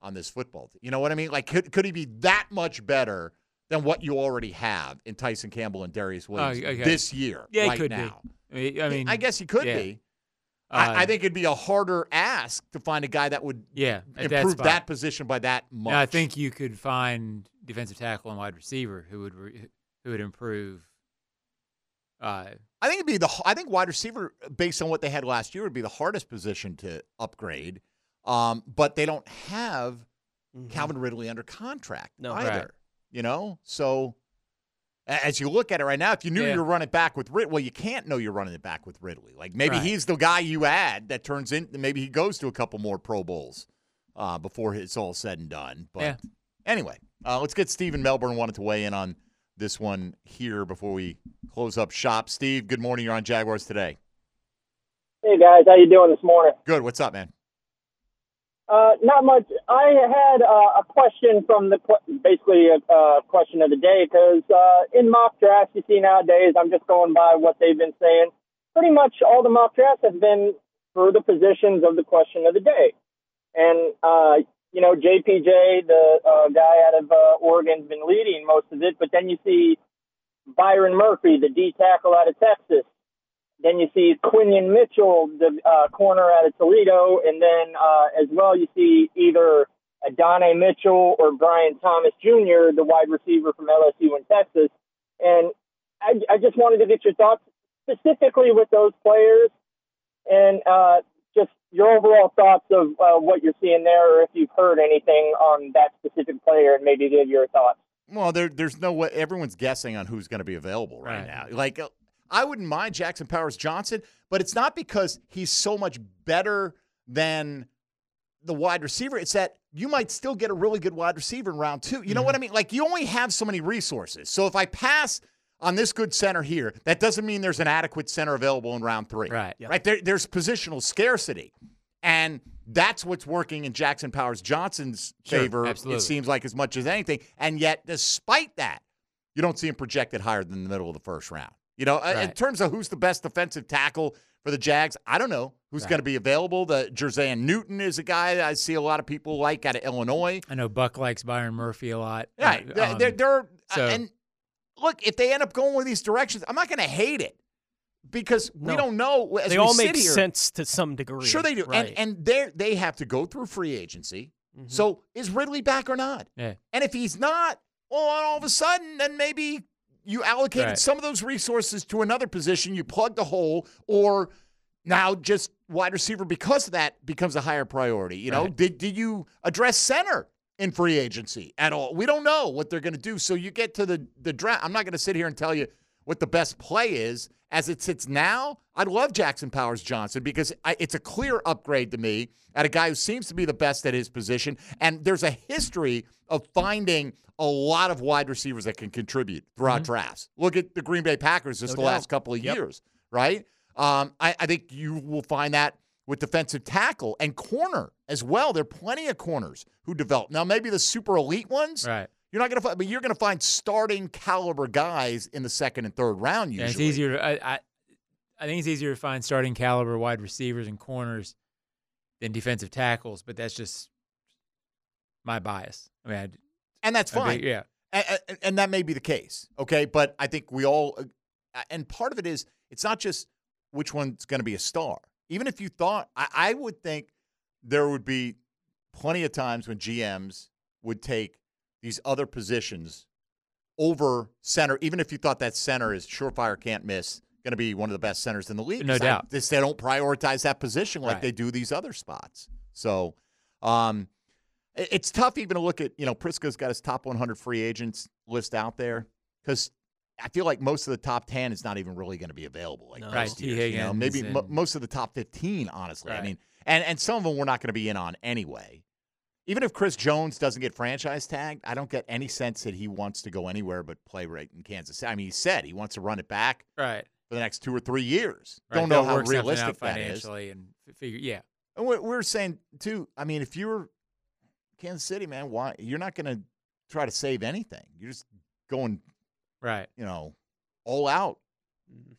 on this football team. You know what I mean? Like, could he be that much better than what you already have in Tyson Campbell and Darius Williams this year? Yeah, he could now. Be. I mean, I guess he could be. I think it'd be a harder ask to find a guy that would improve that position by that much. Yeah, I think you could find defensive tackle and wide receiver who would improve. I think it'd be I think wide receiver, based on what they had last year, would be the hardest position to upgrade. But they don't have Calvin Ridley under contract either. Right. You know, so as you look at it right now, if you knew you're running back with Ridley, well, you can't know you're running it back with Ridley. Like, maybe he's the guy you add that turns in. Maybe he goes to a couple more Pro Bowls before it's all said and done. But anyway, let's get Steve in Melbourne. Wanted to weigh in on this one here before we close up shop. Steve, good morning. You're on Jaguars Today. Hey guys, how you doing this morning? Good. What's up, man? Not much. I had a question from basically a question of the day, because in mock drafts you see nowadays, I'm just going by what they've been saying. Pretty much all the mock drafts have been for the positions of the question of the day. And, you know, JPJ, the guy out of Oregon, has been leading most of it. But then you see Byron Murphy, the D tackle out of Texas. Then you see Quinion Mitchell, the corner out of Toledo. And then as well, you see either Adonai Mitchell or Brian Thomas Jr., the wide receiver from LSU in Texas. And I just wanted to get your thoughts specifically with those players and just your overall thoughts of what you're seeing there, or if you've heard anything on that specific player and maybe give your thoughts. Well, there's no way. Everyone's guessing on who's going to be available right now. Like, I wouldn't mind Jackson Powers Johnson, but it's not because he's so much better than the wide receiver. It's that you might still get a really good wide receiver in round 2. You know what I mean? Like, you only have so many resources. So if I pass on this good center here, that doesn't mean there's an adequate center available in round 3. Right. Yep. Right? There's positional scarcity. And that's what's working in Jackson Powers Johnson's favor, it seems like, as much as anything. And yet, despite that, you don't see him projected higher than the middle of the first round. You know, in terms of who's the best defensive tackle for the Jags. I don't know who's going to be available. The Jerzayan Newton is a guy that I see a lot of people like out of Illinois. I know Buck likes Byron Murphy a lot. Right. And look, if they end up going with these directions, I'm not going to hate it because we don't know. As they all make sense to some degree. Sure they do. Right. And they have to go through free agency. Mm-hmm. So is Ridley back or not? Yeah. And if he's not, well, all of a sudden, then maybe you allocated some of those resources to another position. You plugged a hole, or now just wide receiver because of that becomes a higher priority. You know, did you address center in free agency at all? We don't know what they're going to do. So you get to the draft. I'm not going to sit here and tell you what the best play is. As it sits now, I'd love Jackson Powers Johnson because it's a clear upgrade to me at a guy who seems to be the best at his position. And there's a history of finding a lot of wide receivers that can contribute throughout drafts. Look at the Green Bay Packers just the last couple of years, right? I think you will find that with defensive tackle and corner as well. There are plenty of corners who develop. Now, maybe the super elite ones. Right. You're not going to find, but you're going to find starting caliber guys in the second and third round. Usually, it's easier. I think it's easier to find starting caliber wide receivers and corners than defensive tackles. But that's just my bias. I mean, and that's fine. And that may be the case. Okay, but I think we all, and part of it is it's not just which one's going to be a star. Even if you thought, I would think there would be plenty of times when GMs would take these other positions over center, even if you thought that center is surefire, can't miss, going to be one of the best centers in the league. No doubt. They don't prioritize that position like they do these other spots. So it's tough even to look at, you know, Prisco's got his top 100 free agents list out there because I feel like most of the top 10 is not even really going to be available. Like T. Higgins, you know, maybe most of the top 15, honestly. Right. I mean, and some of them we're not going to be in on anyway. Even if Chris Jones doesn't get franchise tagged, I don't get any sense that he wants to go anywhere but play right in Kansas City. I mean, he said he wants to run it back for the next 2 or 3 years. Right. Don't know how realistic that is. And figure, and we're saying, too, I mean, if you're Kansas City, man, why you're not going to try to save anything. You're just going, you know, all out.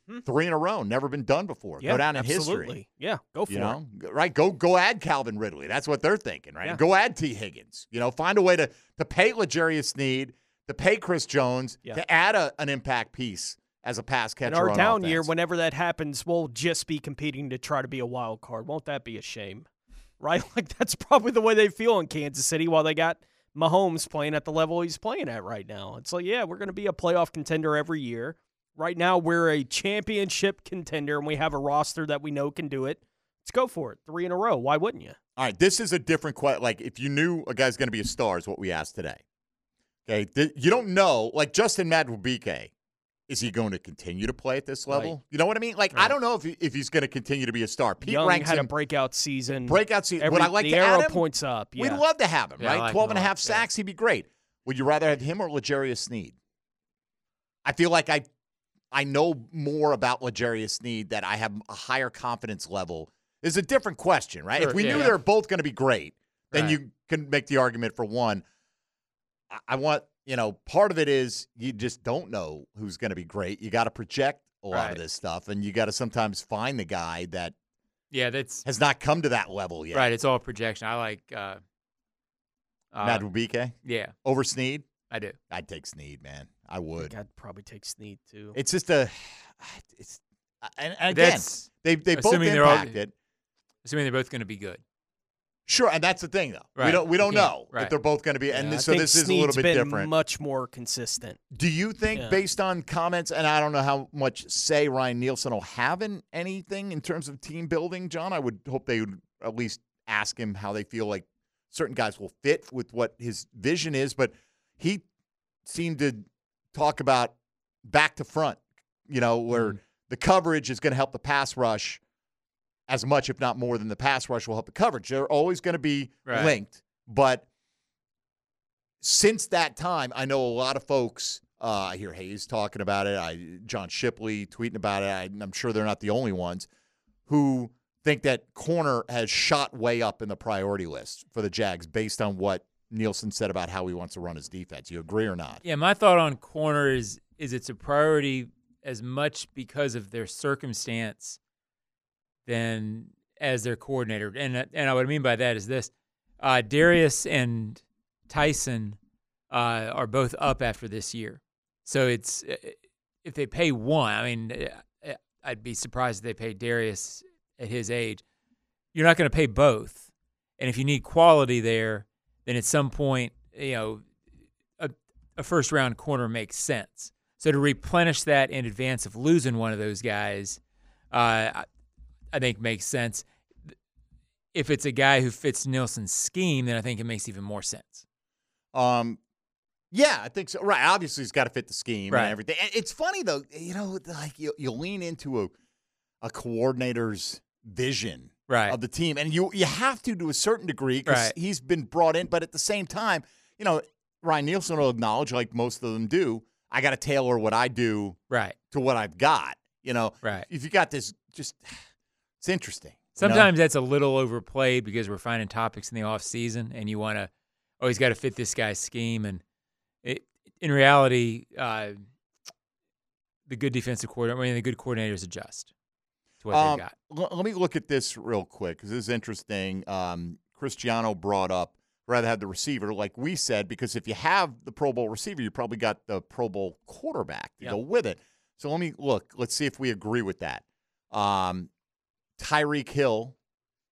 Mm-hmm. 3 in a row, never been done before. Yeah, go down in history. Yeah, go for it. Right, go add Calvin Ridley. That's what they're thinking, right? Yeah. Go add T. Higgins. You know, find a way to pay L'Jarius Sneed, to pay Chris Jones, to add an impact piece as a pass catcher. In our down year, whenever that happens, we'll just be competing to try to be a wild card. Won't that be a shame? Right? Like, that's probably the way they feel in Kansas City while they got Mahomes playing at the level he's playing at right now. It's like, yeah, we're going to be a playoff contender every year. Right now, we're a championship contender, and we have a roster that we know can do it. Let's go for it. 3 in a row. Why wouldn't you? All right, this is a different question. Like, if you knew a guy's going to be a star is what we asked today. Okay, you don't know. Like, Justin Madubuike, is he going to continue to play at this level? Right. You know what I mean? Like, I don't know if he's going to continue to be a star. Pete Young had a breakout season. Would I like to add him? The arrow points up. Yeah. We'd love to have him, right? Like 12 and a half sacks, he'd be great. Would you rather have him or L'Jarius Sneed? I feel like I know more about L'Jarius Sneed, that I have a higher confidence level. It's a different question, right? Sure, if we knew they're both going to be great, then you can make the argument for one. I want, you know, part of it is you just don't know who's going to be great. You got to project a lot of this stuff, and you got to sometimes find the guy that has not come to that level yet. Right, it's all projection. I like Madubuike? Yeah. Over Sneed? I do. I'd take Sneed, man. I would. I'd probably take Sneed too. It's just and again, they both impacted. Assuming they're both going to be good. Sure, and that's the thing though. Right. We don't know if they're both going to be. And so this is a little bit different. Much more consistent. Do you think, based on comments, and I don't know how much say Ryan Nielsen will have in anything in terms of team building, John? I would hope they would at least ask him how they feel like certain guys will fit with what his vision is. But he seemed to talk about back to front, you know, where the coverage is going to help the pass rush as much, if not more, than the pass rush will help the coverage. They're always going to be linked. But since that time, I know a lot of folks, I hear Hayes talking about it, John Shipley tweeting about it, I'm sure they're not the only ones, who think that corner has shot way up in the priority list for the Jags based on what Nielsen said about how he wants to run his defense. You agree or not? Yeah, my thought on corner is it's a priority as much because of their circumstance than as their coordinator. And what I mean by that is this. Darius and Tyson are both up after this year. So it's if they pay one, I mean, I'd be surprised if they paid Darius at his age. You're not going to pay both. And if you need quality there, then at some point, you know, a first-round corner makes sense. So to replenish that in advance of losing one of those guys, I think makes sense. If it's a guy who fits Nielsen's scheme, then I think it makes even more sense. Yeah, I think so. Right, obviously he's got to fit the scheme and everything. And it's funny, though, you know, like you lean into a coordinator's vision of the team. And you have to a certain degree because he's been brought in. But at the same time, you know, Ryan Nielsen will acknowledge, like most of them do, I got to tailor what I do to what I've got. You know, if you got this, just it's interesting. Sometimes that's a little overplayed because we're finding topics in the off season, and you want to always got to fit this guy's scheme. And in reality, the good defensive coordinator, I mean, the good coordinators adjust to what they got. Let me look at this real quick because this is interesting. Cristiano brought up rather have the receiver, like we said, because if you have the Pro Bowl receiver, you probably got the Pro Bowl quarterback to go with it. So let me look. Let's see if we agree with that. Tyreek Hill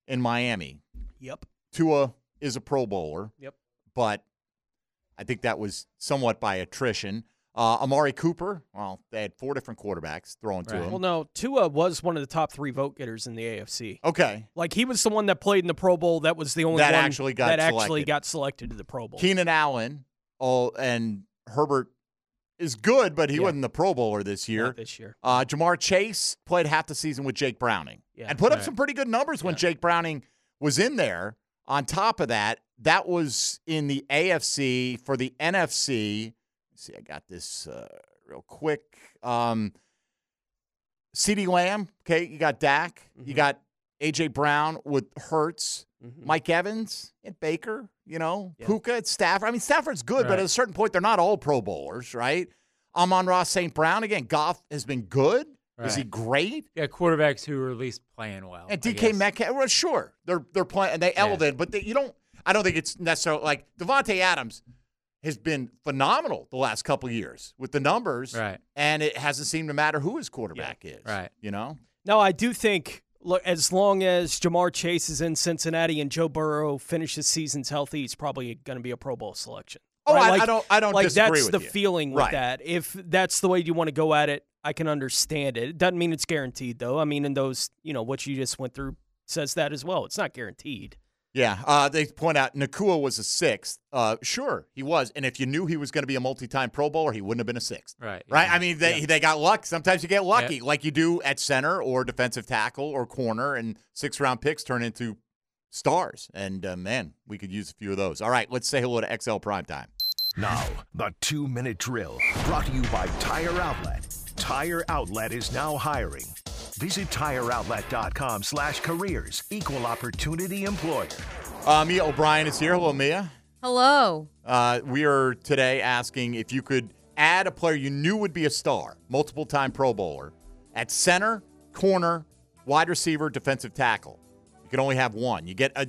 in Miami. Yep. Tua is a Pro Bowler. Yep. But I think that was somewhat by attrition. Amari Cooper, well, they had four different quarterbacks thrown to him. Well, no, Tua was one of the top three vote-getters in the AFC. Okay. Like, he was the one that played in the Pro Bowl. That was the only that one actually got that selected. Actually got selected to the Pro Bowl. Keenan Allen and Herbert is good, but he wasn't the Pro Bowler this year. Not this year. Jamar Chase played half the season with Jake Browning and put up some pretty good numbers when Jake Browning was in there. On top of that, that was in the AFC. For the NFC, see, I got this real quick. CeeDee Lamb, okay, you got Dak. Mm-hmm. You got A.J. Brown with Hurts. Mm-hmm. Mike Evans and Baker, you know. Yeah. Puka at Stafford. I mean, Stafford's good, but at a certain point, they're not all Pro Bowlers, right? Amon-Ra St. Brown, again, Goff has been good. Right. Is he great? Yeah, quarterbacks who are at least playing well. And DK Metcalf, well, sure. They're playing, and they elevated, but I don't think it's necessarily like Devontae Adams has been phenomenal the last couple of years with the numbers, and it hasn't seemed to matter who his quarterback is, you know? No, I do think, look, as long as Jamar Chase is in Cincinnati and Joe Burrow finishes seasons healthy, he's probably going to be a Pro Bowl selection. Oh, right? I don't like disagree with you. That's the feeling with that. If that's the way you want to go at it, I can understand it. It doesn't mean it's guaranteed, though. I mean, in those, you know, what you just went through says that as well. It's not guaranteed. Yeah, they point out Nakua was a sixth. Sure, he was. And if you knew he was going to be a multi-time Pro Bowler, he wouldn't have been a sixth. Right. Right? Yeah. I mean, they got luck. Sometimes you get lucky, like you do at center or defensive tackle or corner, and sixth-round picks turn into stars. And, man, we could use a few of those. All right, let's say hello to XL Primetime. Now, the 2-minute drill, brought to you by Tire Outlet. Tire Outlet is now hiring. Visit tireoutlet.com/careers, equal opportunity employer. Mia O'Brien is here. Hello, Mia. Hello. We are today asking if you could add a player you knew would be a star, multiple-time Pro Bowler, at center, corner, wide receiver, defensive tackle. You can only have one. You get a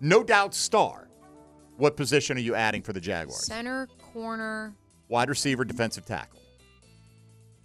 no-doubt star. What position are you adding for the Jaguars? Center, corner. Wide receiver, defensive tackle.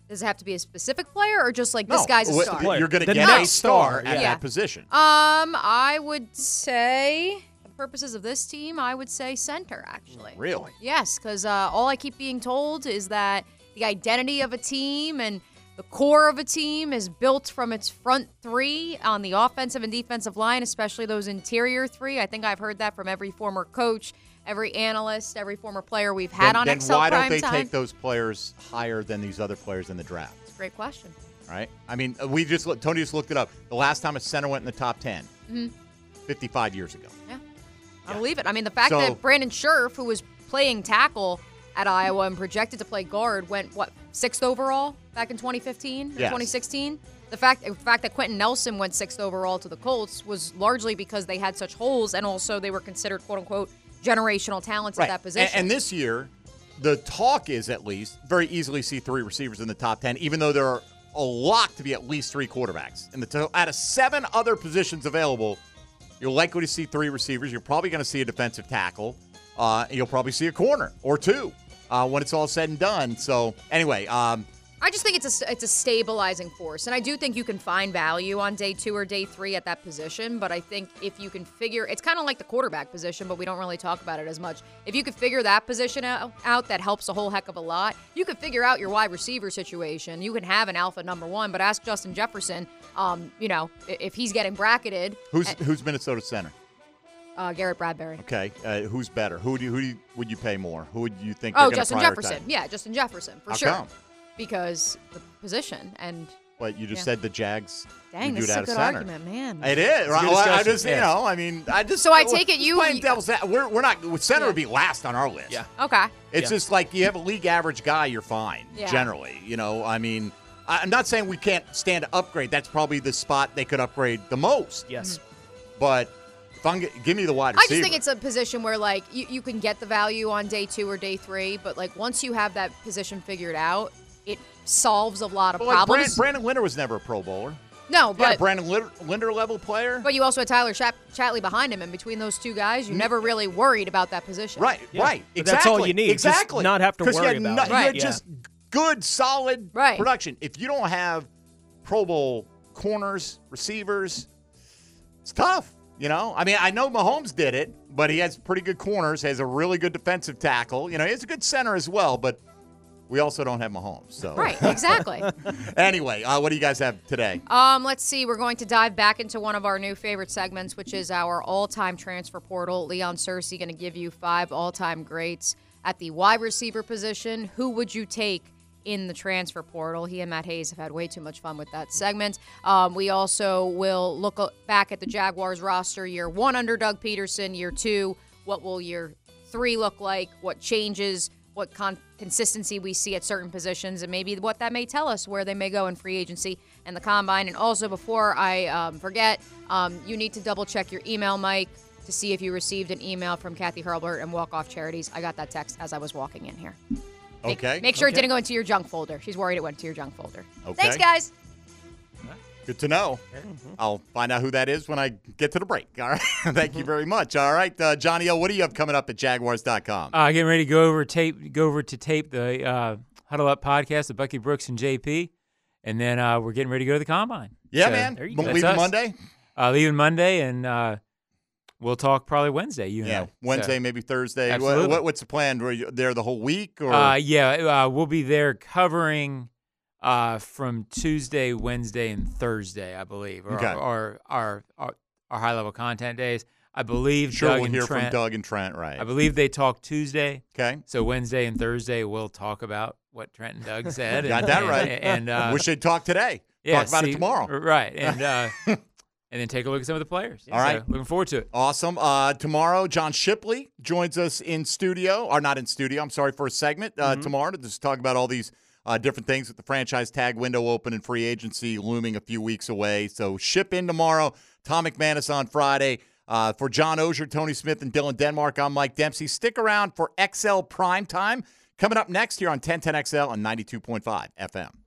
Does it have to be a specific player or just like this guy's a star? You're going to get a star at that position. I would say, for the purposes of this team, I would say center, actually. Really? Yes, because all I keep being told is that the identity of a team and the core of a team is built from its front three on the offensive and defensive line, especially those interior three. I think I've heard that from every former coach, every analyst, every former player we've had on XL Primetime. Then why don't they take those players higher than these other players in the draft? That's a great question. All right. I mean, Tony just looked it up. The last time a center went in the top 10, 55 years ago. Yeah. I believe it. I mean, the fact that Brandon Scherf, who was playing tackle at Iowa and projected to play guard, went, 6th overall back in 2015 or 2016? The fact that Quentin Nelson went 6th overall to the Colts was largely because they had such holes and also they were considered, quote-unquote, generational talents at that position. And this year, the talk is at least very easily see three receivers in the top 10, even though there are a lock to be at least three quarterbacks. In the total, out of seven other positions available, you're likely to see three receivers. You're probably going to see a defensive tackle. You'll probably see a corner or two when it's all said and done. So, anyway. I just think it's a stabilizing force. And I do think you can find value on day two or day three at that position. But I think if you can figure – it's kind of like the quarterback position, but we don't really talk about it as much. If you can figure that position out, that helps a whole heck of a lot. You can figure out your wide receiver situation. You can have an alpha number one, but ask Justin Jefferson, you know, if he's getting bracketed. Who's Minnesota center? Garrett Bradbury. Okay, who's better? Would you pay more? Who would you think? Oh, Justin Jefferson. Yeah, Justin Jefferson for sure. How come? Because the position and. But you just said the Jags. Dang, this is a good argument, man. It is. Right? Well, I just, you know, I mean, I just. So I take it you. We're not. Center would be last on our list. Yeah. Okay. It's just like you have a league average guy, you're fine. Yeah. Generally, you know, I mean. I'm not saying we can't stand to upgrade. That's probably the spot they could upgrade the most. Yes. But if I'm give me the wide receiver. I just think it's a position where, like, you can get the value on day two or day three, but, like, once you have that position figured out, it solves a lot of problems. Like Brandon Linder was never a Pro Bowler. No, but. Yeah, Brandon Linder level player. But you also had Tyler Chatley behind him, and between those two guys, you never really worried about that position. Right, right. Exactly. But that's all you need. Exactly. Just not have to worry about it. Right. You just. Good, solid production. If you don't have Pro Bowl corners, receivers, it's tough, you know? I mean, I know Mahomes did it, but he has pretty good corners, has a really good defensive tackle. You know, he has a good center as well, but we also don't have Mahomes. So. Right, exactly. Anyway, what do you guys have today? Let's see. We're going to dive back into one of our new favorite segments, which is our all-time transfer portal. Leon Cersei going to give you five all-time greats at the wide receiver position. Who would you take in the transfer portal? He and Matt Hayes have had way too much fun with that segment. We also will look back at the Jaguars roster year one under Doug Peterson, year two. What will year three look like? What changes? What consistency we see at certain positions, and maybe what that may tell us where they may go in free agency and the combine. And also, before I forget, you need to double-check your email, Mike, to see if you received an email from Kathy Hurlbert and Walk Off Charities. I got that text as I was walking in here. Okay. Make sure it didn't go into your junk folder. She's worried it went to your junk folder. Okay. Thanks, guys. Good to know. Mm-hmm. I'll find out who that is when I get to the break. All right. Thank you very much. All right, Johnny O, what do you have coming up at Jaguars.com? Getting ready to go over to tape the Huddle Up podcast with Bucky Brooks and JP, and then we're getting ready to go to the combine. Yeah, so, man. There you go. Leaving Monday. Leaving Monday, and we'll talk probably Wednesday, you know. Wednesday, so. Maybe Thursday. Absolutely. What's the plan? Were you there the whole week? Or? We'll be there covering from Tuesday, Wednesday, and Thursday, I believe, or our high-level content days. I believe we'll hear from Doug and Trent, right. I believe they talk Tuesday. Okay. So Wednesday and Thursday, we'll talk about what Trent and Doug said. Got that right. And we should talk today. Yeah, talk about it tomorrow. Right. And and then take a look at some of the players. All right. So looking forward to it. Awesome. Tomorrow, John Shipley joins us in studio. Or not in studio. I'm sorry, for a segment tomorrow to just talk about all these different things with the franchise tag window open and free agency looming a few weeks away. So ship in tomorrow. Tom McManus on Friday. For John Osher, Tony Smith, and Dylan Denmark, I'm Mike Dempsey. Stick around for XL Primetime. Coming up next here on 1010 XL and 92.5 FM.